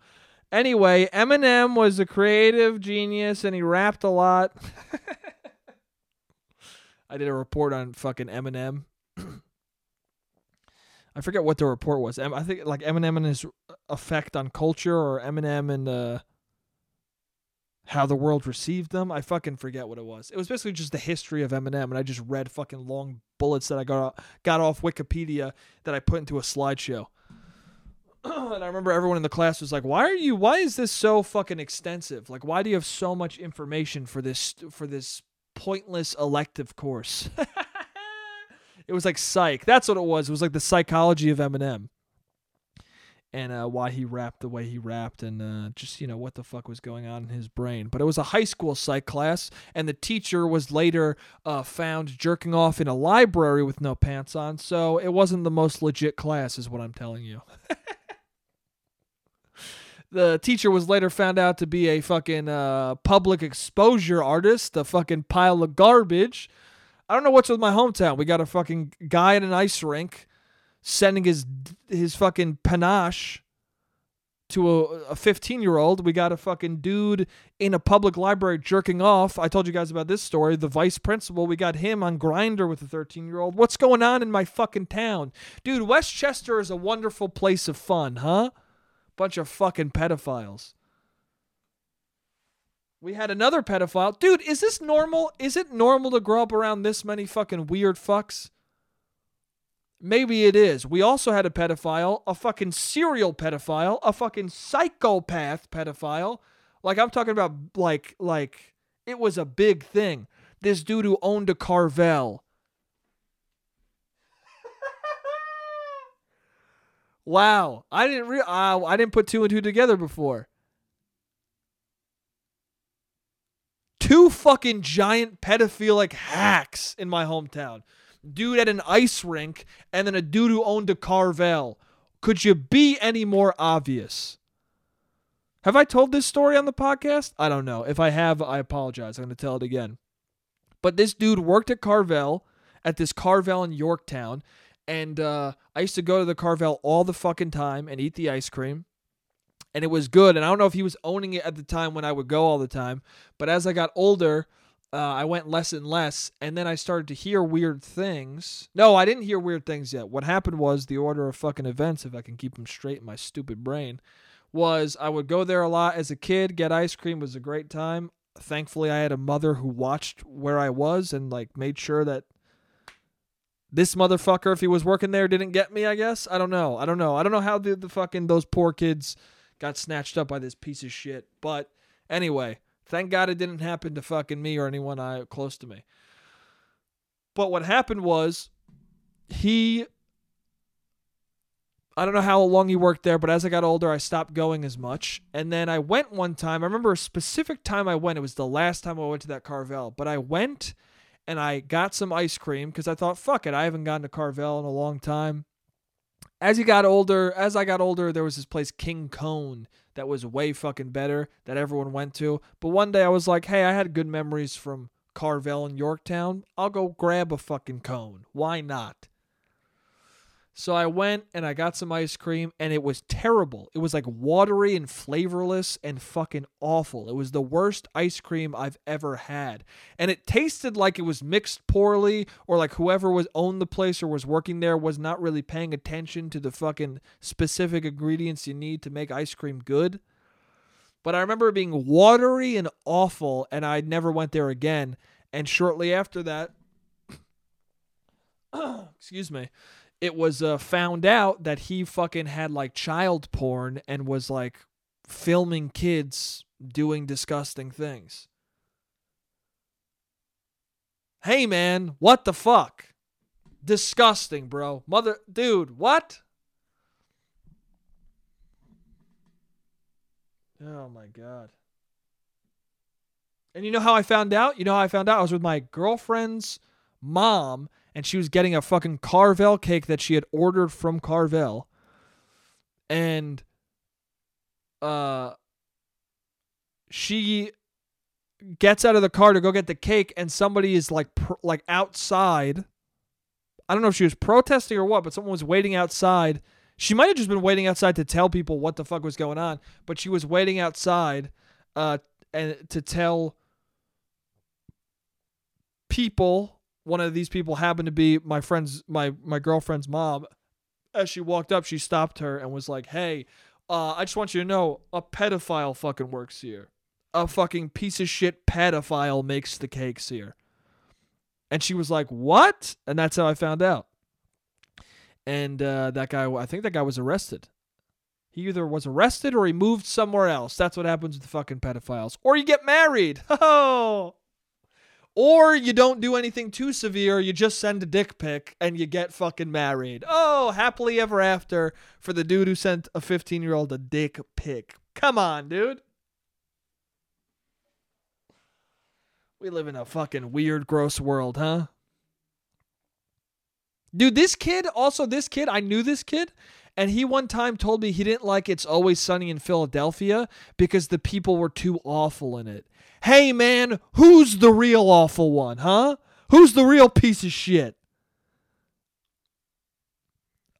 Anyway, Eminem was a creative genius, and he rapped a lot. I did a report on fucking Eminem. I forget what the report was. I think like Eminem and his effect on culture, or Eminem and how the world received them. I fucking forget what it was. It was basically just the history of Eminem, and I just read fucking long bullets that I got off Wikipedia that I put into a slideshow. And I remember everyone in the class was like, why is this so fucking extensive? Like, why do you have so much information for this pointless elective course? It was like psych. That's what it was. It was like the psychology of Eminem, and why he rapped the way he rapped, and just, you know, what the fuck was going on in his brain. But it was a high school psych class, and the teacher was later found jerking off in a library with no pants on, so it wasn't the most legit class is what I'm telling you. The teacher was later found out to be a fucking public exposure artist, a fucking pile of garbage. I don't know what's with my hometown. We got a fucking guy at an ice rink sending his fucking panache to a 15-year-old. We got a fucking dude in a public library jerking off. I told you guys about this story. The vice principal, we got him on Grindr with a 13-year-old. What's going on in my fucking town? Dude, Westchester is a wonderful place of fun, huh? Bunch of fucking pedophiles. We had another pedophile. Dude, is this normal? Is it normal to grow up around this many fucking weird fucks? Maybe it is. We also had a pedophile, a fucking serial pedophile, a fucking psychopath pedophile. Like, I'm talking about, like it was a big thing. This dude who owned a Carvel. Wow. I didn't put two and two together before. Two fucking giant pedophilic hacks in my hometown. Dude at an ice rink, and then a dude who owned a Carvel. Could you be any more obvious? Have I told this story on the podcast? I don't know. If I have, I apologize. I'm going to tell it again. But this dude worked at Carvel, at this Carvel in Yorktown, and I used to go to the Carvel all the fucking time and eat the ice cream. And it was good, and I don't know if he was owning it at the time when I would go all the time, but as I got older, I went less and less, and then I started to hear weird things. No, I didn't hear weird things yet. What happened was, the order of fucking events, if I can keep them straight in my stupid brain, was I would go there a lot as a kid, get ice cream, was a great time. Thankfully, I had a mother who watched where I was and like made sure that this motherfucker, if he was working there, didn't get me, I guess. I don't know. I don't know how the fucking those poor kids got snatched up by this piece of shit. But anyway, thank God it didn't happen to fucking me or anyone close to me. But what happened was, I don't know how long he worked there, but as I got older, I stopped going as much. And then I went one time. I remember a specific time I went. It was the last time I went to that Carvel. But I went and I got some ice cream because I thought, fuck it, I haven't gotten to Carvel in a long time. As I got older, there was this place, King Cone, that was way fucking better that everyone went to. But one day I was like, hey, I had good memories from Carvel and Yorktown, I'll go grab a fucking cone. Why not? So I went and I got some ice cream and it was terrible. It was like watery and flavorless and fucking awful. It was the worst ice cream I've ever had. And it tasted like it was mixed poorly, or like whoever was owned the place or was working there was not really paying attention to the fucking specific ingredients you need to make ice cream good. But I remember it being watery and awful, and I never went there again. And shortly after that, excuse me, it was found out that he fucking had like child porn and was like filming kids doing disgusting things. Hey man, what the fuck? Disgusting, bro. Dude, what? Oh my God. And you know how I found out? You know how I found out? I was with my girlfriend's mom, and she was getting a fucking Carvel cake that she had ordered from Carvel. And she gets out of the car to go get the cake, and somebody is like outside. I don't know if she was protesting or what, but someone was waiting outside. She might have just been waiting outside to tell people what the fuck was going on, but she was waiting outside and to tell people. One of these people happened to be my friend's, my girlfriend's mom. As she walked up, she stopped her and was like, hey, I just want you to know, a pedophile fucking works here. A fucking piece of shit pedophile makes the cakes here. And she was like, what? And that's how I found out. And that guy, I think that guy was arrested. He either was arrested or he moved somewhere else. That's what happens with fucking pedophiles. Or you get married. Oh. Or you don't do anything too severe, you just send a dick pic and you get fucking married. Oh, happily ever after for the dude who sent a 15-year-old a dick pic. Come on, dude. We live in a fucking weird, gross world, huh? Dude, this kid, I knew this kid, and he one time told me he didn't like It's Always Sunny in Philadelphia because the people were too awful in it. Hey, man, who's the real awful one, huh? Who's the real piece of shit?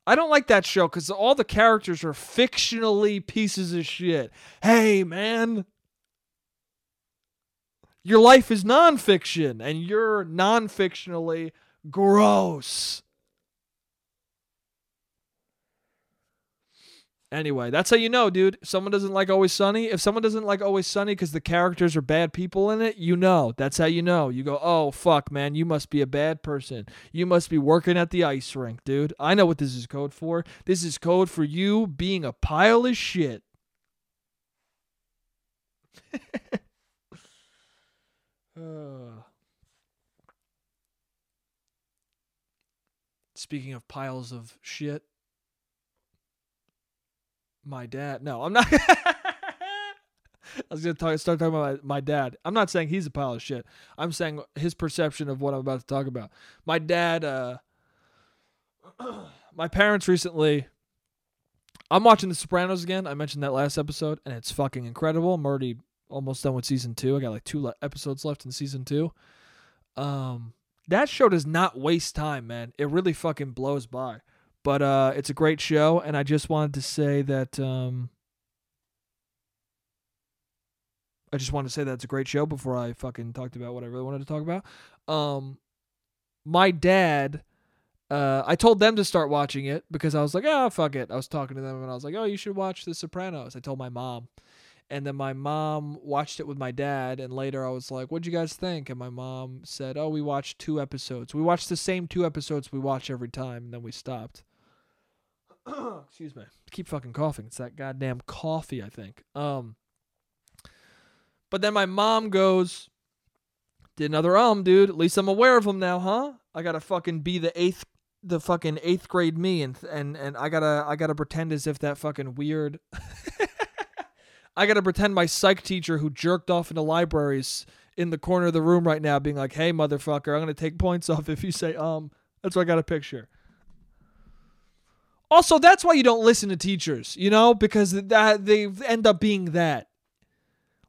I don't like that show because all the characters are fictionally pieces of shit. Hey, man. Your life is nonfiction, and you're non-fictionally gross. Anyway, that's how you know, dude. Someone doesn't like Always Sunny. If someone doesn't like Always Sunny because the characters are bad people in it, you know. That's how you know. You go, oh, fuck, man. You must be a bad person. You must be working at the ice rink, dude. I know what this is code for. This is code for you being a pile of shit. Speaking of piles of shit. My dad. No, I'm not. I was going to start talking about my dad. I'm not saying he's a pile of shit. I'm saying his perception of what I'm about to talk about. My dad, my parents recently, I'm watching The Sopranos again. I mentioned that last episode, and it's fucking incredible. I'm already almost done with season 2. I got like 2 episodes left in season 2. That show does not waste time, man. It really fucking blows by. But it's a great show, and I just wanted to say that it's a great show before I fucking talked about what I really wanted to talk about. My dad, I told them to start watching it because I was like, oh, fuck it. I was talking to them, and I was like, oh, you should watch The Sopranos. I told my mom. And then my mom watched it with my dad, and later I was like, what'd you guys think? And my mom said, oh, we watched 2 episodes. We watched the same 2 episodes we watch every time, and then we stopped. Excuse me. I keep fucking coughing. It's that goddamn coffee, I think. But then my mom goes, did another dude. At least I'm aware of them now, huh? I gotta fucking be the fucking eighth grade me, and I gotta pretend as if that fucking weird... I got to pretend my psych teacher who jerked off in the library is in the corner of the room right now being like, hey, motherfucker, I'm going to take points off if you say, that's why I got a picture. Also, that's why you don't listen to teachers, you know, because they end up being that.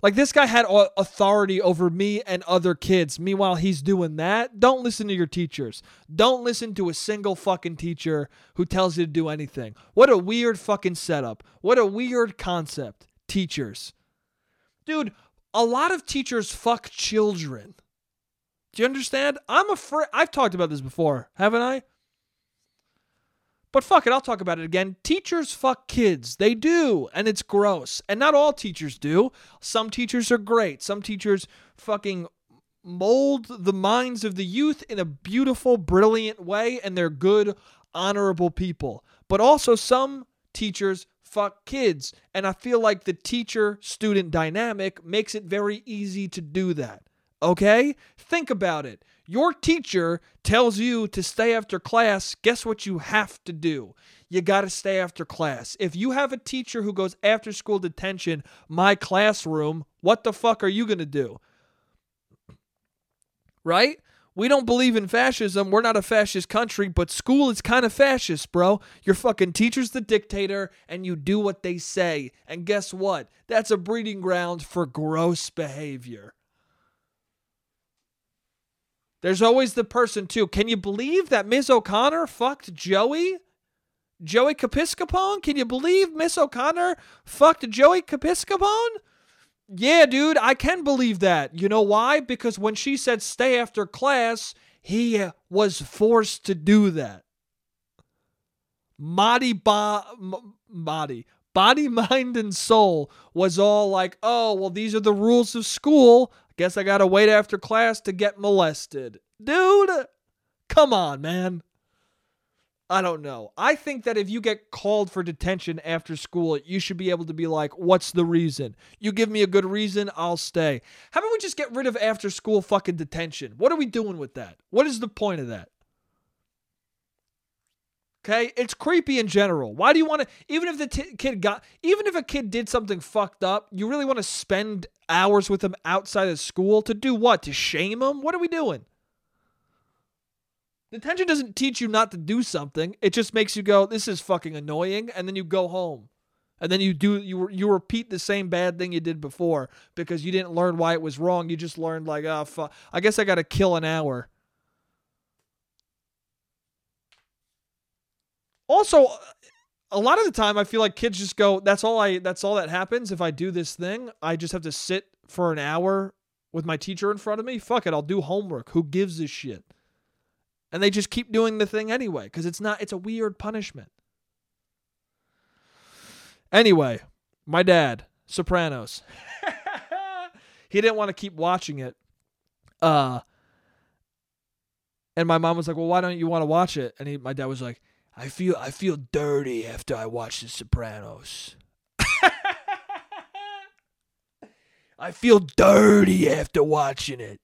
Like, this guy had authority over me and other kids. Meanwhile, he's doing that. Don't listen to your teachers. Don't listen to a single fucking teacher who tells you to do anything. What a weird fucking setup. What a weird concept. Teachers. Dude, a lot of teachers fuck children. Do you understand? I'm afraid. I've talked about this before, haven't I? But fuck it, I'll talk about it again. Teachers fuck kids. They do, and it's gross. And not all teachers do. Some teachers are great. Some teachers fucking mold the minds of the youth in a beautiful, brilliant way, and they're good, honorable people. But also some teachers fuck kids, and I feel like the teacher-student dynamic makes it very easy to do that. Okay? Think about it. Your teacher tells you to stay after class. Guess what you have to do? You got to stay after class. If you have a teacher who goes after school detention, my classroom, what the fuck are you going to do? Right? We don't believe in fascism. We're not a fascist country, but school is kind of fascist, bro. Your fucking teacher's the dictator, and you do what they say. And guess what? That's a breeding ground for gross behavior. There's always the person, too. Can you believe that Ms. O'Connor fucked Joey? Joey Capiscopone? Can you believe Miss O'Connor fucked Joey Capiscopone? Yeah, dude, I can believe that. You know why? Because when she said stay after class, he was forced to do that. Body, mind, and soul was all like, oh, well, these are the rules of school. Guess I gotta wait after class to get molested. Dude, come on, man. I don't know. I think that if you get called for detention after school, you should be able to be like, what's the reason? You give me a good reason, I'll stay. How about we just get rid of after school fucking detention? What are we doing with that? What is the point of that? Okay? It's creepy in general. Why do you want to, even if a kid did something fucked up, you really want to spend hours with them outside of school to do what? To shame them? What are we doing? Detention doesn't teach you not to do something. It just makes you go, this is fucking annoying. And then you go home and then you repeat the same bad thing you did before because you didn't learn why it was wrong. You just learned like, oh, fuck, I guess I got to kill an hour. Also, a lot of the time I feel like kids just go, that's all that happens. If I do this thing, I just have to sit for an hour with my teacher in front of me. Fuck it. I'll do homework. Who gives a shit? And they just keep doing the thing anyway, because it's a weird punishment. Anyway, my dad, Sopranos, he didn't want to keep watching it. And my mom was like, well, why don't you want to watch it? And my dad was like, I feel dirty after I watch The Sopranos. I feel dirty after watching it.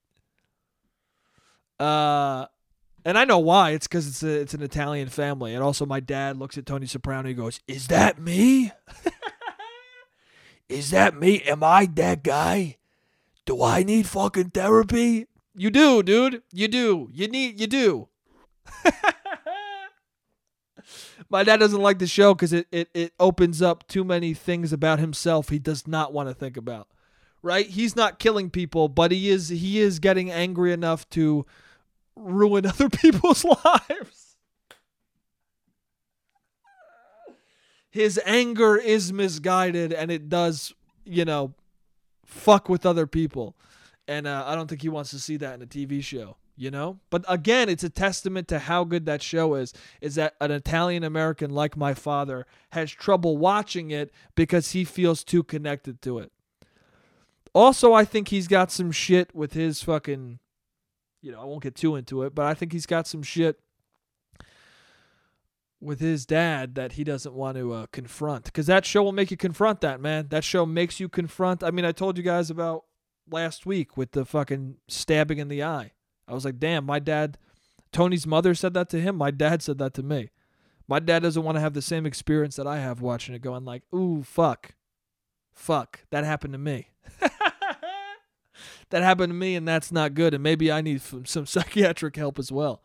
And I know why. It's because it's an Italian family. And also my dad looks at Tony Soprano and goes, is that me? Is that me? Am I that guy? Do I need fucking therapy? You do, dude. You do. You do. My dad doesn't like the show because it opens up too many things about himself he does not want to think about, right? He's not killing people, but he is getting angry enough to ruin other people's lives. His anger is misguided and it does, fuck with other people. And I don't think he wants to see that in a TV show. But again, it's a testament to how good that show is that an Italian American like my father has trouble watching it because he feels too connected to it. Also, I think he's got some shit with his fucking, I won't get too into it, but I think he's got some shit with his dad that he doesn't want to confront, because that show will make you confront that, man. That show makes you confront. I mean, I told you guys about last week with the fucking stabbing in the eye. I was like, damn, my dad, Tony's mother said that to him. My dad said that to me. My dad doesn't want to have the same experience that I have watching it, going like, ooh, fuck, that happened to me. That happened to me and that's not good. And maybe I need some psychiatric help as well.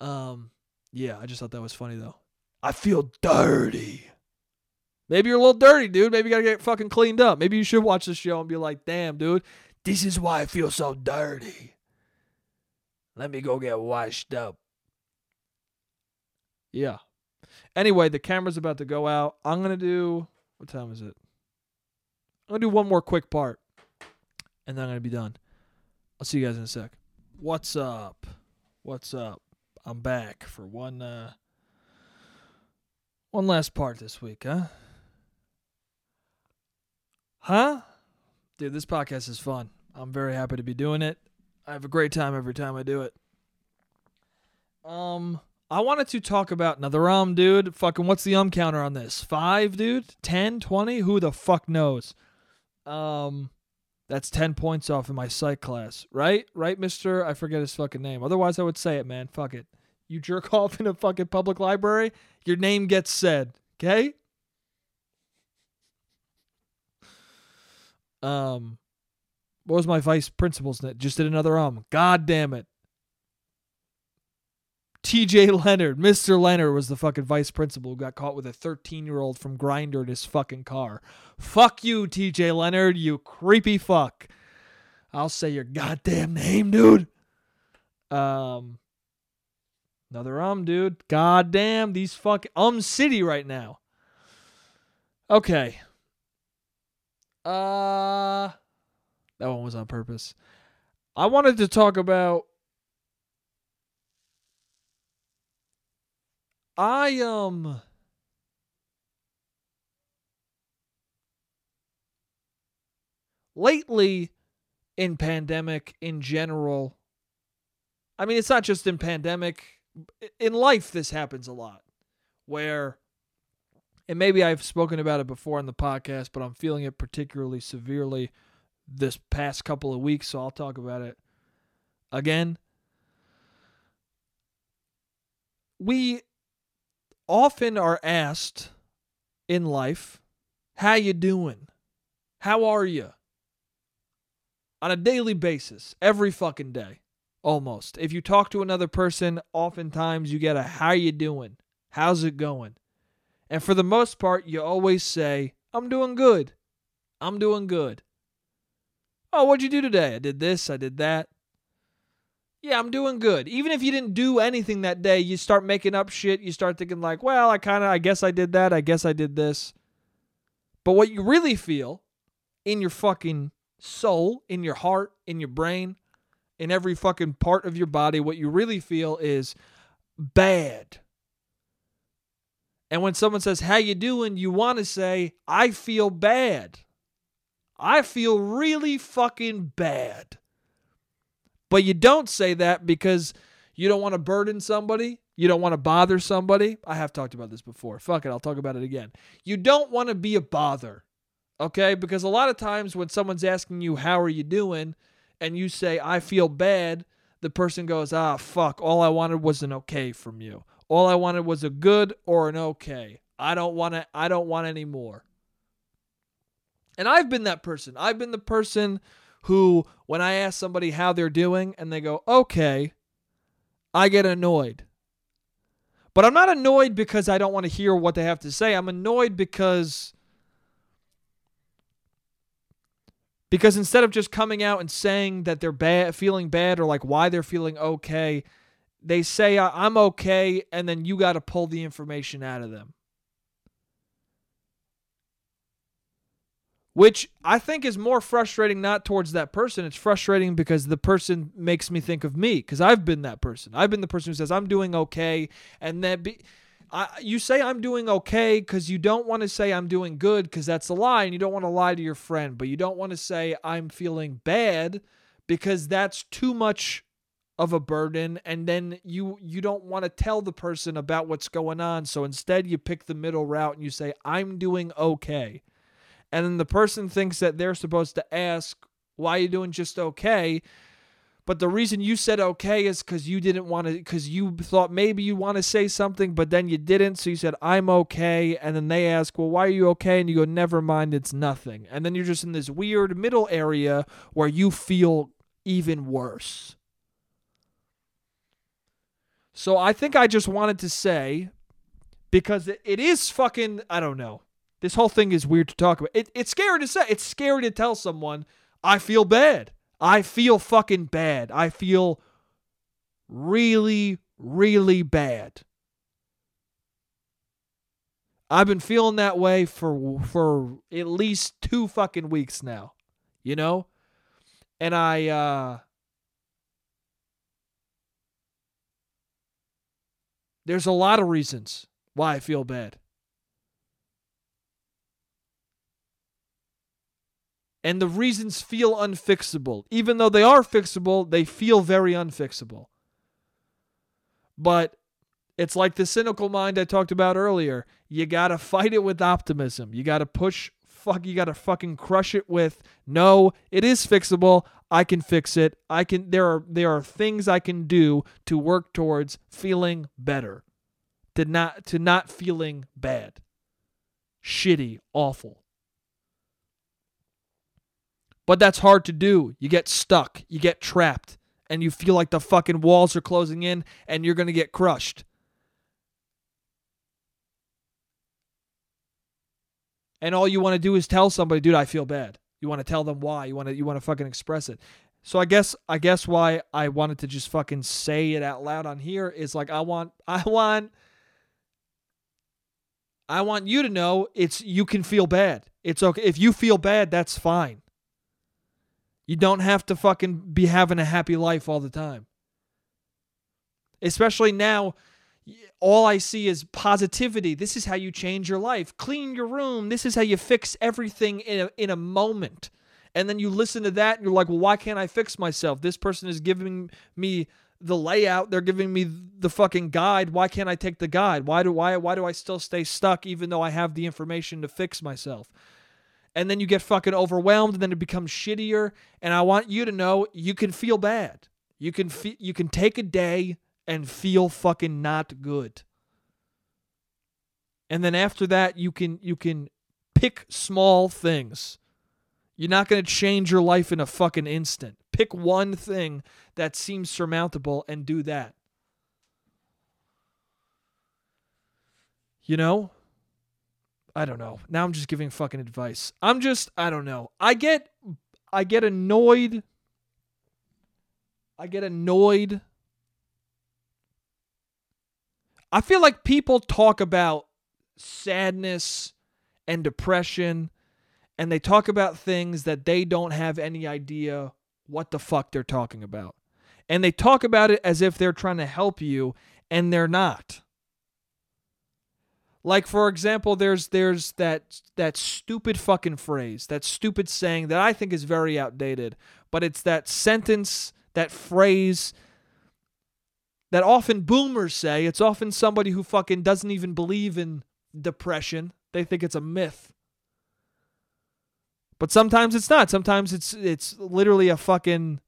Yeah, I just thought that was funny though. I feel dirty Maybe you're a little dirty, dude. Maybe you got to get fucking cleaned up. Maybe you should watch this show and be like, damn, dude, this is why I feel so dirty. Let me go get washed up. Yeah. Anyway, the camera's about to go out. I'm going to do... What time is it? I'm going to do one more quick part. And then I'm going to be done. I'll see you guys in a sec. What's up? What's up? I'm back for one last part this week, huh? Huh? Dude, this podcast is fun. I'm very happy to be doing it. I have a great time every time I do it. I wanted to talk about another dude. Fucking what's the counter on this? 5, dude? 10? 20? Who the fuck knows? That's 10 points off in my psych class. Right? Right, mister? I forget his fucking name. Otherwise, I would say it, man. Fuck it. You jerk off in a fucking public library, your name gets said. Okay? What was my vice principal's name? Just did another God damn it. TJ Leonard. Mr. Leonard was the fucking vice principal who got caught with a 13-year-old from Grindr in his fucking car. Fuck you, TJ Leonard, you creepy fuck. I'll say your goddamn name, dude. Another dude. Goddamn, these fucking city right now. Okay. That one was on purpose. I wanted to talk about... lately in pandemic in general, I mean, it's not just in pandemic, in life, this happens a lot where, and maybe I've spoken about it before on the podcast, but I'm feeling it particularly severely this past couple of weeks. So I'll talk about it again. We often are asked in life, how you doing? How are you? On a daily basis, every fucking day, almost. If you talk to another person, oftentimes you get a how you doing? How's it going? And for the most part, you always say, I'm doing good. I'm doing good. Oh, what'd you do today? I did this, I did that. Yeah, I'm doing good. Even if you didn't do anything that day, you start making up shit. You start thinking like, well, I guess I did that. I guess I did this. But what you really feel in your fucking soul, in your heart, in your brain, in every fucking part of your body, what you really feel is bad. And when someone says, how you doing? You want to say, I feel bad. I feel really fucking bad. But you don't say that because you don't want to burden somebody. You don't want to bother somebody. I have talked about this before. Fuck it. I'll talk about it again. You don't want to be a bother. Okay? Because a lot of times when someone's asking you, how are you doing? And you say, I feel bad. The person goes, fuck. All I wanted was an okay from you. All I wanted was a good or an okay. I don't want any more. And I've been that person. I've been the person who, when I ask somebody how they're doing and they go, okay, I get annoyed. But I'm not annoyed because I don't want to hear what they have to say. I'm annoyed because instead of just coming out and saying that they're bad, feeling bad or like why they're feeling okay, they say, I'm okay, and then you got to pull the information out of them. Which I think is more frustrating, not towards that person. It's frustrating because the person makes me think of me, because I've been that person. I've been the person who says, I'm doing okay. And that you say I'm doing okay because you don't want to say I'm doing good because that's a lie, and you don't want to lie to your friend. But you don't want to say I'm feeling bad because that's too much of a burden. And then you don't want to tell the person about what's going on. So instead you pick the middle route and you say, I'm doing okay. And then the person thinks that they're supposed to ask, why are you doing just okay? But the reason you said okay is because you didn't want to, because you thought maybe you want to say something, but then you didn't. So you said, I'm okay. And then they ask, well, why are you okay? And you go, never mind, it's nothing. And then you're just in this weird middle area where you feel even worse. So I think I just wanted to say, because it is fucking, I don't know. This whole thing is weird to talk about. It's scary to say. It's scary to tell someone, I feel bad. I feel fucking bad. I feel really, really bad. I've been feeling that way for at least 2 fucking weeks now, you know? And there's a lot of reasons why I feel bad. And the reasons feel unfixable. Even though they are fixable, they feel very unfixable. But it's like the cynical mind I talked about earlier. You got to fight it with optimism. You got to you got to fucking crush it with, no, it is fixable. I can fix it. There are things I can do to work towards feeling better. To not feeling bad. Shitty, awful. But that's hard to do. You get stuck. You get trapped. And you feel like the fucking walls are closing in and you're going to get crushed. And all you want to do is tell somebody, dude, I feel bad. You want to tell them why. You want to fucking express it. So I guess why I wanted to just fucking say it out loud on here is like, I want you to know you can feel bad. It's okay. If you feel bad, that's fine. You don't have to fucking be having a happy life all the time. Especially now, all I see is positivity. This is how you change your life. Clean your room. This is how you fix everything in a moment. And then you listen to that and you're like, well, why can't I fix myself? This person is giving me the layout. They're giving me the fucking guide. Why can't I take the guide? Why do I still stay stuck even though I have the information to fix myself? And then you get fucking overwhelmed, and then it becomes shittier. And I want you to know you can feel bad. You can take a day and feel fucking not good. And then after that, you can pick small things. You're not going to change your life in a fucking instant. Pick one thing that seems surmountable and do that. You know? I don't know. Now I'm just giving fucking advice. I don't know. I get annoyed. I feel like people talk about sadness and depression, and they talk about things that they don't have any idea what the fuck they're talking about. And they talk about it as if they're trying to help you, and they're not. Like, for example, there's that stupid fucking phrase, that stupid saying that I think is very outdated, but it's that sentence, that phrase that often boomers say. It's often somebody who fucking doesn't even believe in depression. They think it's a myth. But sometimes it's not. Sometimes it's literally a fucking...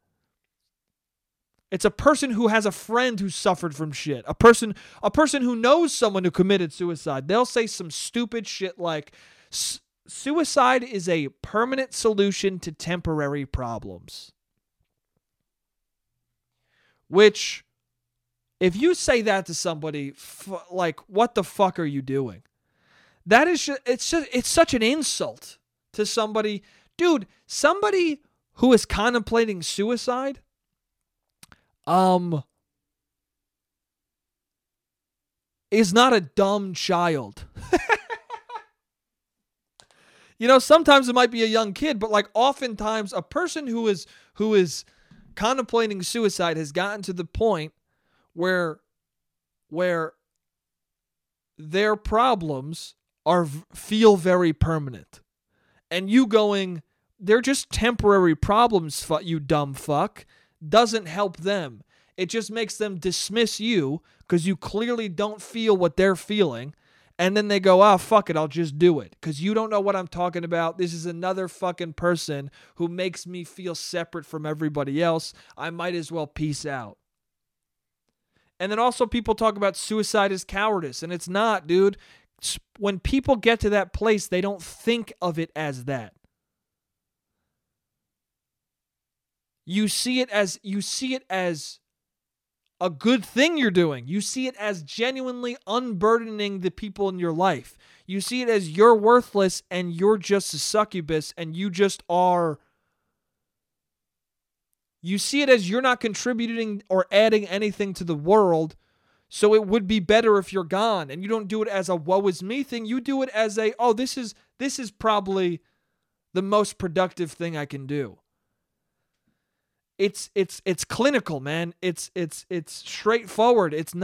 It's a person who has a friend who suffered from shit. A person who knows someone who committed suicide. They'll say some stupid shit like, suicide is a permanent solution to temporary problems. Which, if you say that to somebody, like, what the fuck are you doing? That is it's such an insult to somebody. Dude, somebody who is contemplating suicide... is not a dumb child. You know, sometimes it might be a young kid, but like oftentimes a person who is contemplating suicide has gotten to the point where their problems feel very permanent. And you going, they're just temporary problems, you dumb fuck. Doesn't help them. It just makes them dismiss you because you clearly don't feel what they're feeling. And then they go, oh, fuck it, I'll just do it because you don't know what I'm talking about. This is another fucking person who makes me feel separate from everybody else. I might as well peace out. And then also people talk about suicide as cowardice, and it's not, dude. When people get to that place, they don't think of it as that. You see it as a good thing you're doing. You see it as genuinely unburdening the people in your life. You see it as you're worthless and you're just a succubus and you just are. You see it as you're not contributing or adding anything to the world. So it would be better if you're gone, and you don't do it as a woe is me thing. You do it as a, oh, this is probably the most productive thing I can do. It's clinical, man. It's straightforward. It's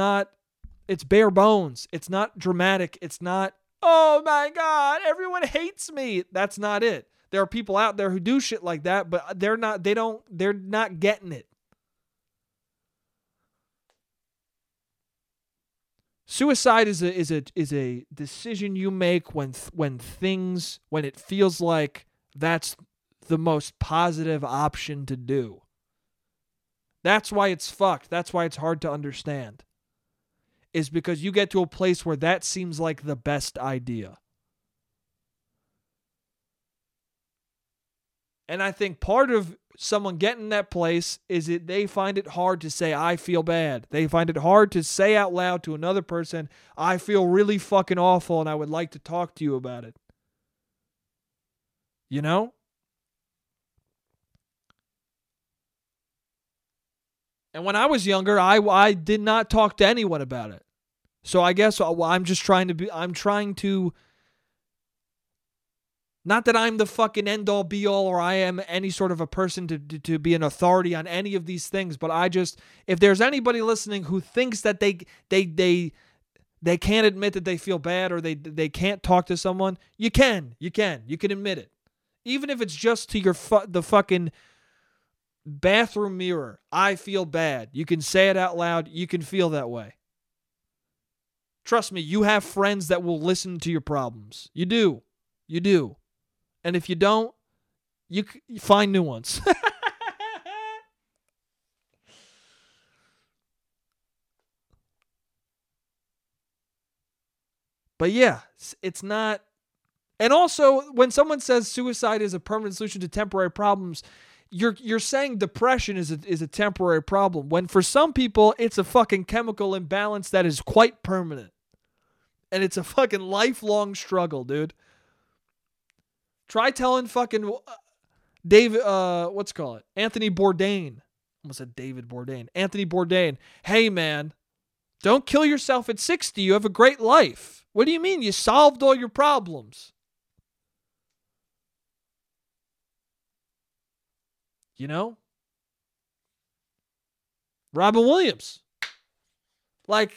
bare bones. It's not dramatic. It's not, oh my God, everyone hates me. That's not it. There are people out there who do shit like that, but they're not getting it. Suicide is a decision you make when it feels like that's the most positive option to do. That's why it's fucked. That's why it's hard to understand. Is because you get to a place where that seems like the best idea. And I think part of someone getting that place is that they find it hard to say, I feel bad. They find it hard to say out loud to another person, I feel really fucking awful and I would like to talk to you about it. You know? And when I was younger, I did not talk to anyone about it. So I guess I'm trying to not that I'm the fucking end-all, be-all, or I am any sort of a person to be an authority on any of these things, but I just, if there's anybody listening who thinks that they can't admit that they feel bad or they can't talk to someone, you can admit it. Even if it's just to your the fucking bathroom mirror, I feel bad. You can say it out loud. You can feel that way. Trust me, you have friends that will listen to your problems. You do. You do. And if you don't, you find new ones. But yeah, it's not. And also, when someone says suicide is a permanent solution to temporary problems, you're saying depression is a temporary problem. When for some people, it's a fucking chemical imbalance that is quite permanent. And it's a fucking lifelong struggle, dude. Try telling fucking Anthony Bourdain. Almost said David Bourdain. Anthony Bourdain. Hey, man, don't kill yourself at 60. You have a great life. What do you mean? You solved all your problems. You know? Robin Williams. Like,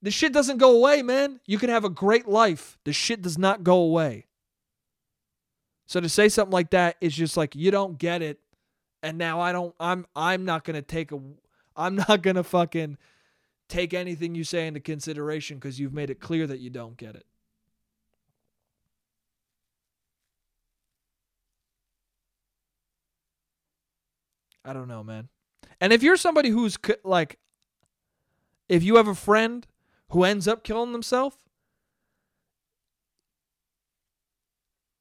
the shit doesn't go away, man. You can have a great life. The shit does not go away. So to say something like that is just like, you don't get it. And now I'm not going to fucking take anything you say into consideration because you've made it clear that you don't get it. I don't know, man. And if you're somebody who's like, if you have a friend who ends up killing themselves,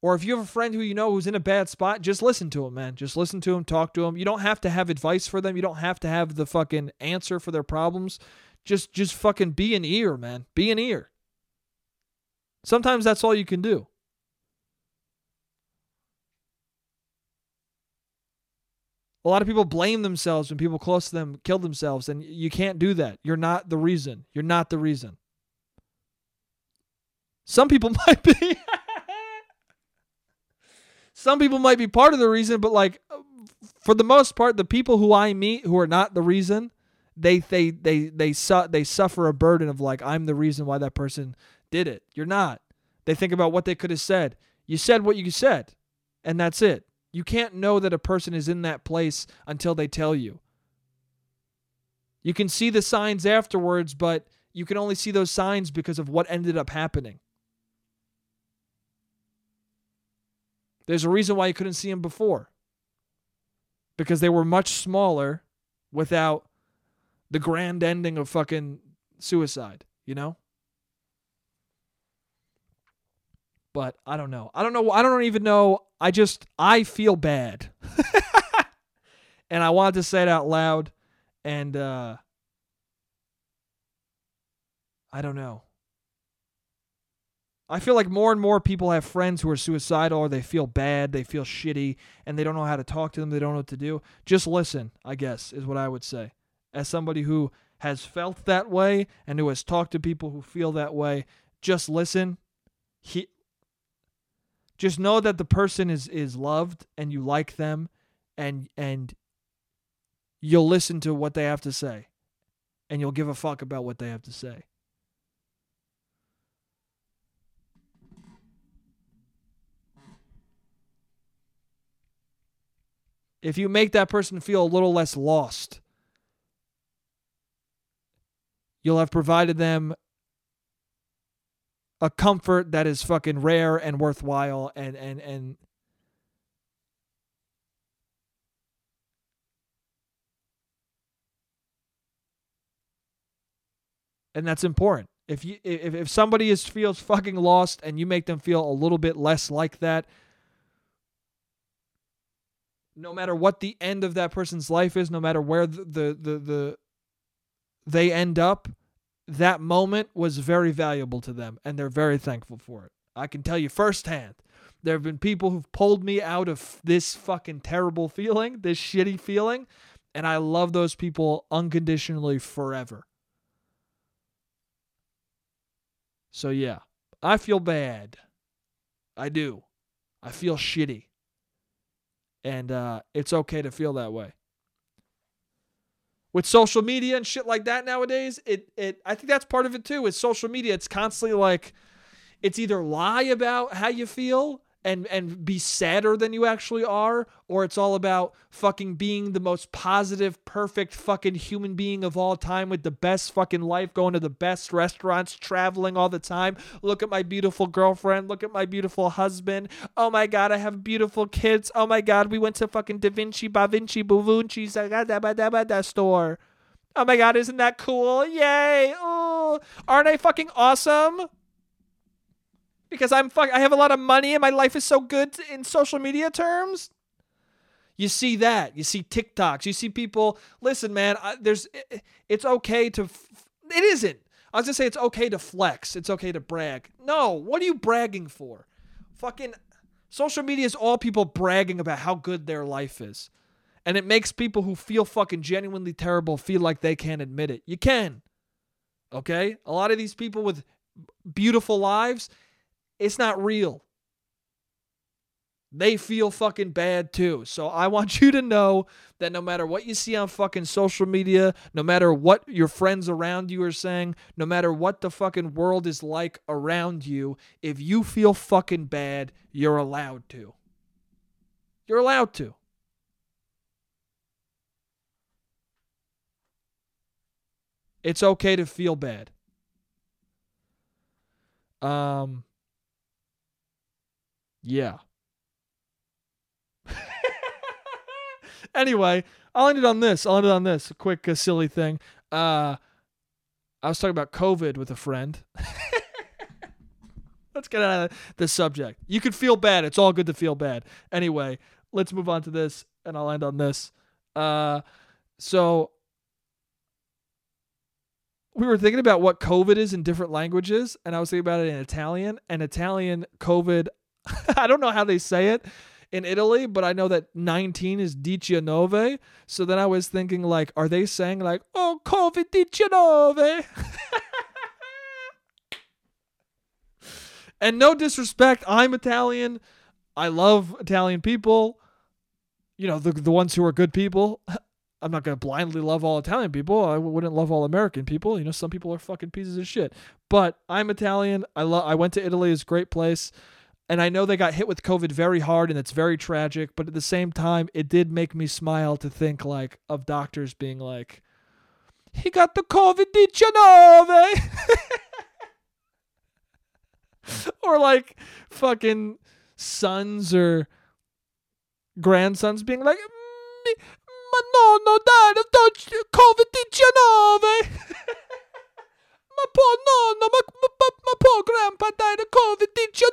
or if you have a friend who you know who's in a bad spot, just listen to him, man. Just listen to him, talk to him. You don't have to have advice for them. You don't have to have the fucking answer for their problems. Just fucking be an ear, man. Be an ear. Sometimes that's all you can do. A lot of people blame themselves when people close to them kill themselves, and you can't do that. You're not the reason. You're not the reason. Some people might be... Some people might be part of the reason, but like for the most part, the people who I meet who are not the reason, they suffer a burden of like, I'm the reason why that person did it. You're not. They think about what they could have said. You said what you said, and that's it. You can't know that a person is in that place until they tell you. You can see the signs afterwards, but you can only see those signs because of what ended up happening. There's a reason why you couldn't see them before. Because they were much smaller without the grand ending of fucking suicide, you know? But I don't know. I don't even know. I feel bad. And I wanted to say it out loud. And I don't know. I feel like more and more people have friends who are suicidal, or they feel bad, they feel shitty, and they don't know how to talk to them, they don't know what to do. Just listen, I guess, is what I would say. As somebody who has felt that way and who has talked to people who feel that way, just listen. Just know that the person is loved and you like them, and you'll listen to what they have to say, and you'll give a fuck about what they have to say. If you make that person feel a little less lost, you'll have provided them a comfort that is fucking rare and worthwhile, and that's important. If somebody feels fucking lost and you make them feel a little bit less like that, no matter what the end of that person's life is, no matter where they end up, that moment was very valuable to them, and they're very thankful for it. I can tell you firsthand, there have been people who've pulled me out of this fucking terrible feeling, this shitty feeling, and I love those people unconditionally forever. So yeah, I feel bad. I do. I feel shitty. And it's okay to feel that way. With social media and shit like that nowadays, I think that's part of it too. With social media, it's constantly like, it's either lie about how you feel and be sadder than you actually are, or it's all about fucking being the most positive, perfect fucking human being of all time with the best fucking life, going to the best restaurants, traveling all the time. Look at my beautiful girlfriend. Look at my beautiful husband. Oh my God, I have beautiful kids. Oh my God, we went to fucking Da Vinci, Bavinci, Zagadabadabada store. Oh my God, isn't that cool? Yay. Oh, aren't I fucking awesome? Because I have a lot of money and my life is so good in social media terms. You see that. You see TikToks. You see people. Listen, man, it's okay to... It isn't. I was going to say it's okay to flex. It's okay to brag. No. What are you bragging for? Fucking social media is all people bragging about how good their life is. And it makes people who feel fucking genuinely terrible feel like they can't admit it. You can. Okay? A lot of these people with beautiful lives... It's not real. They feel fucking bad too. So I want you to know that no matter what you see on fucking social media, no matter what your friends around you are saying, no matter what the fucking world is like around you, if you feel fucking bad, you're allowed to. You're allowed to. It's okay to feel bad. Yeah. Anyway, I'll end it on this. A quick, silly thing. I was talking about COVID with a friend. Let's get out of this subject. You can feel bad. It's all good to feel bad. Anyway, let's move on to this, and I'll end on this. So we were thinking about what COVID is in different languages, and I was thinking about it in Italian. And Italian, COVID... I don't know how they say it in Italy, but I know that 19 is 19. So then I was thinking, like, are they saying, like, oh, COVID-19? And no disrespect, I'm Italian. I love Italian people. You know, the ones who are good people. I'm not going to blindly love all Italian people. I wouldn't love all American people. You know, some people are fucking pieces of shit. But I'm Italian. I went to Italy. It's a great place. And I know they got hit with COVID very hard, and it's very tragic. But at the same time, it did make me smile to think, like, of doctors being like, he got the COVID-19. Or like fucking sons or grandsons being like, ma nonno died of COVID-19. My poor nonno, my poor grandpa died of COVID-19.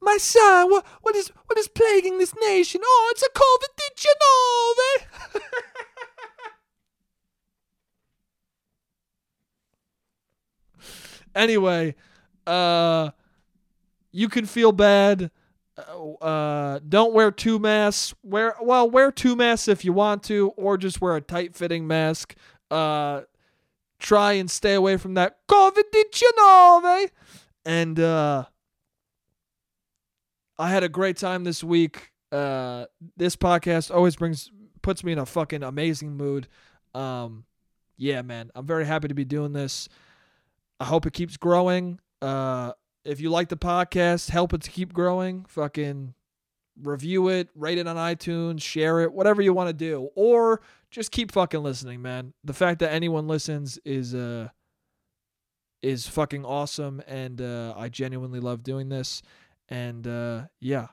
My son, what is plaguing this nation? Oh, it's a COVID-19. Anyway, you can feel bad. Don't wear two masks. Wear two masks if you want to, or just wear a tight-fitting mask. Try and stay away from that COVID-19. And I had a great time this week. This podcast always puts me in a fucking amazing mood. Yeah, man, I'm very happy to be doing this. I hope it keeps growing. If you like the podcast, help it to keep growing. Fucking review it, rate it on iTunes, share it, whatever you want to do. Or just keep fucking listening, man. The fact that anyone listens is fucking awesome, and I genuinely love doing this. And yeah,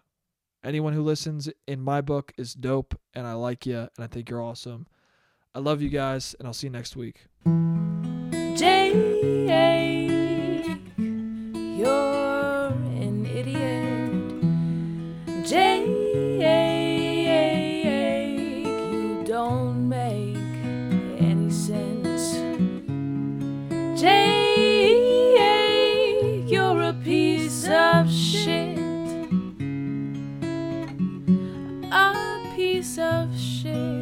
anyone who listens in my book is dope, and I like you, and I think you're awesome. I love you guys, and I'll see you next week. Jake, you're an idiot. Jake, you don't make any sense. Jake, you're a piece of shit. A piece of shit.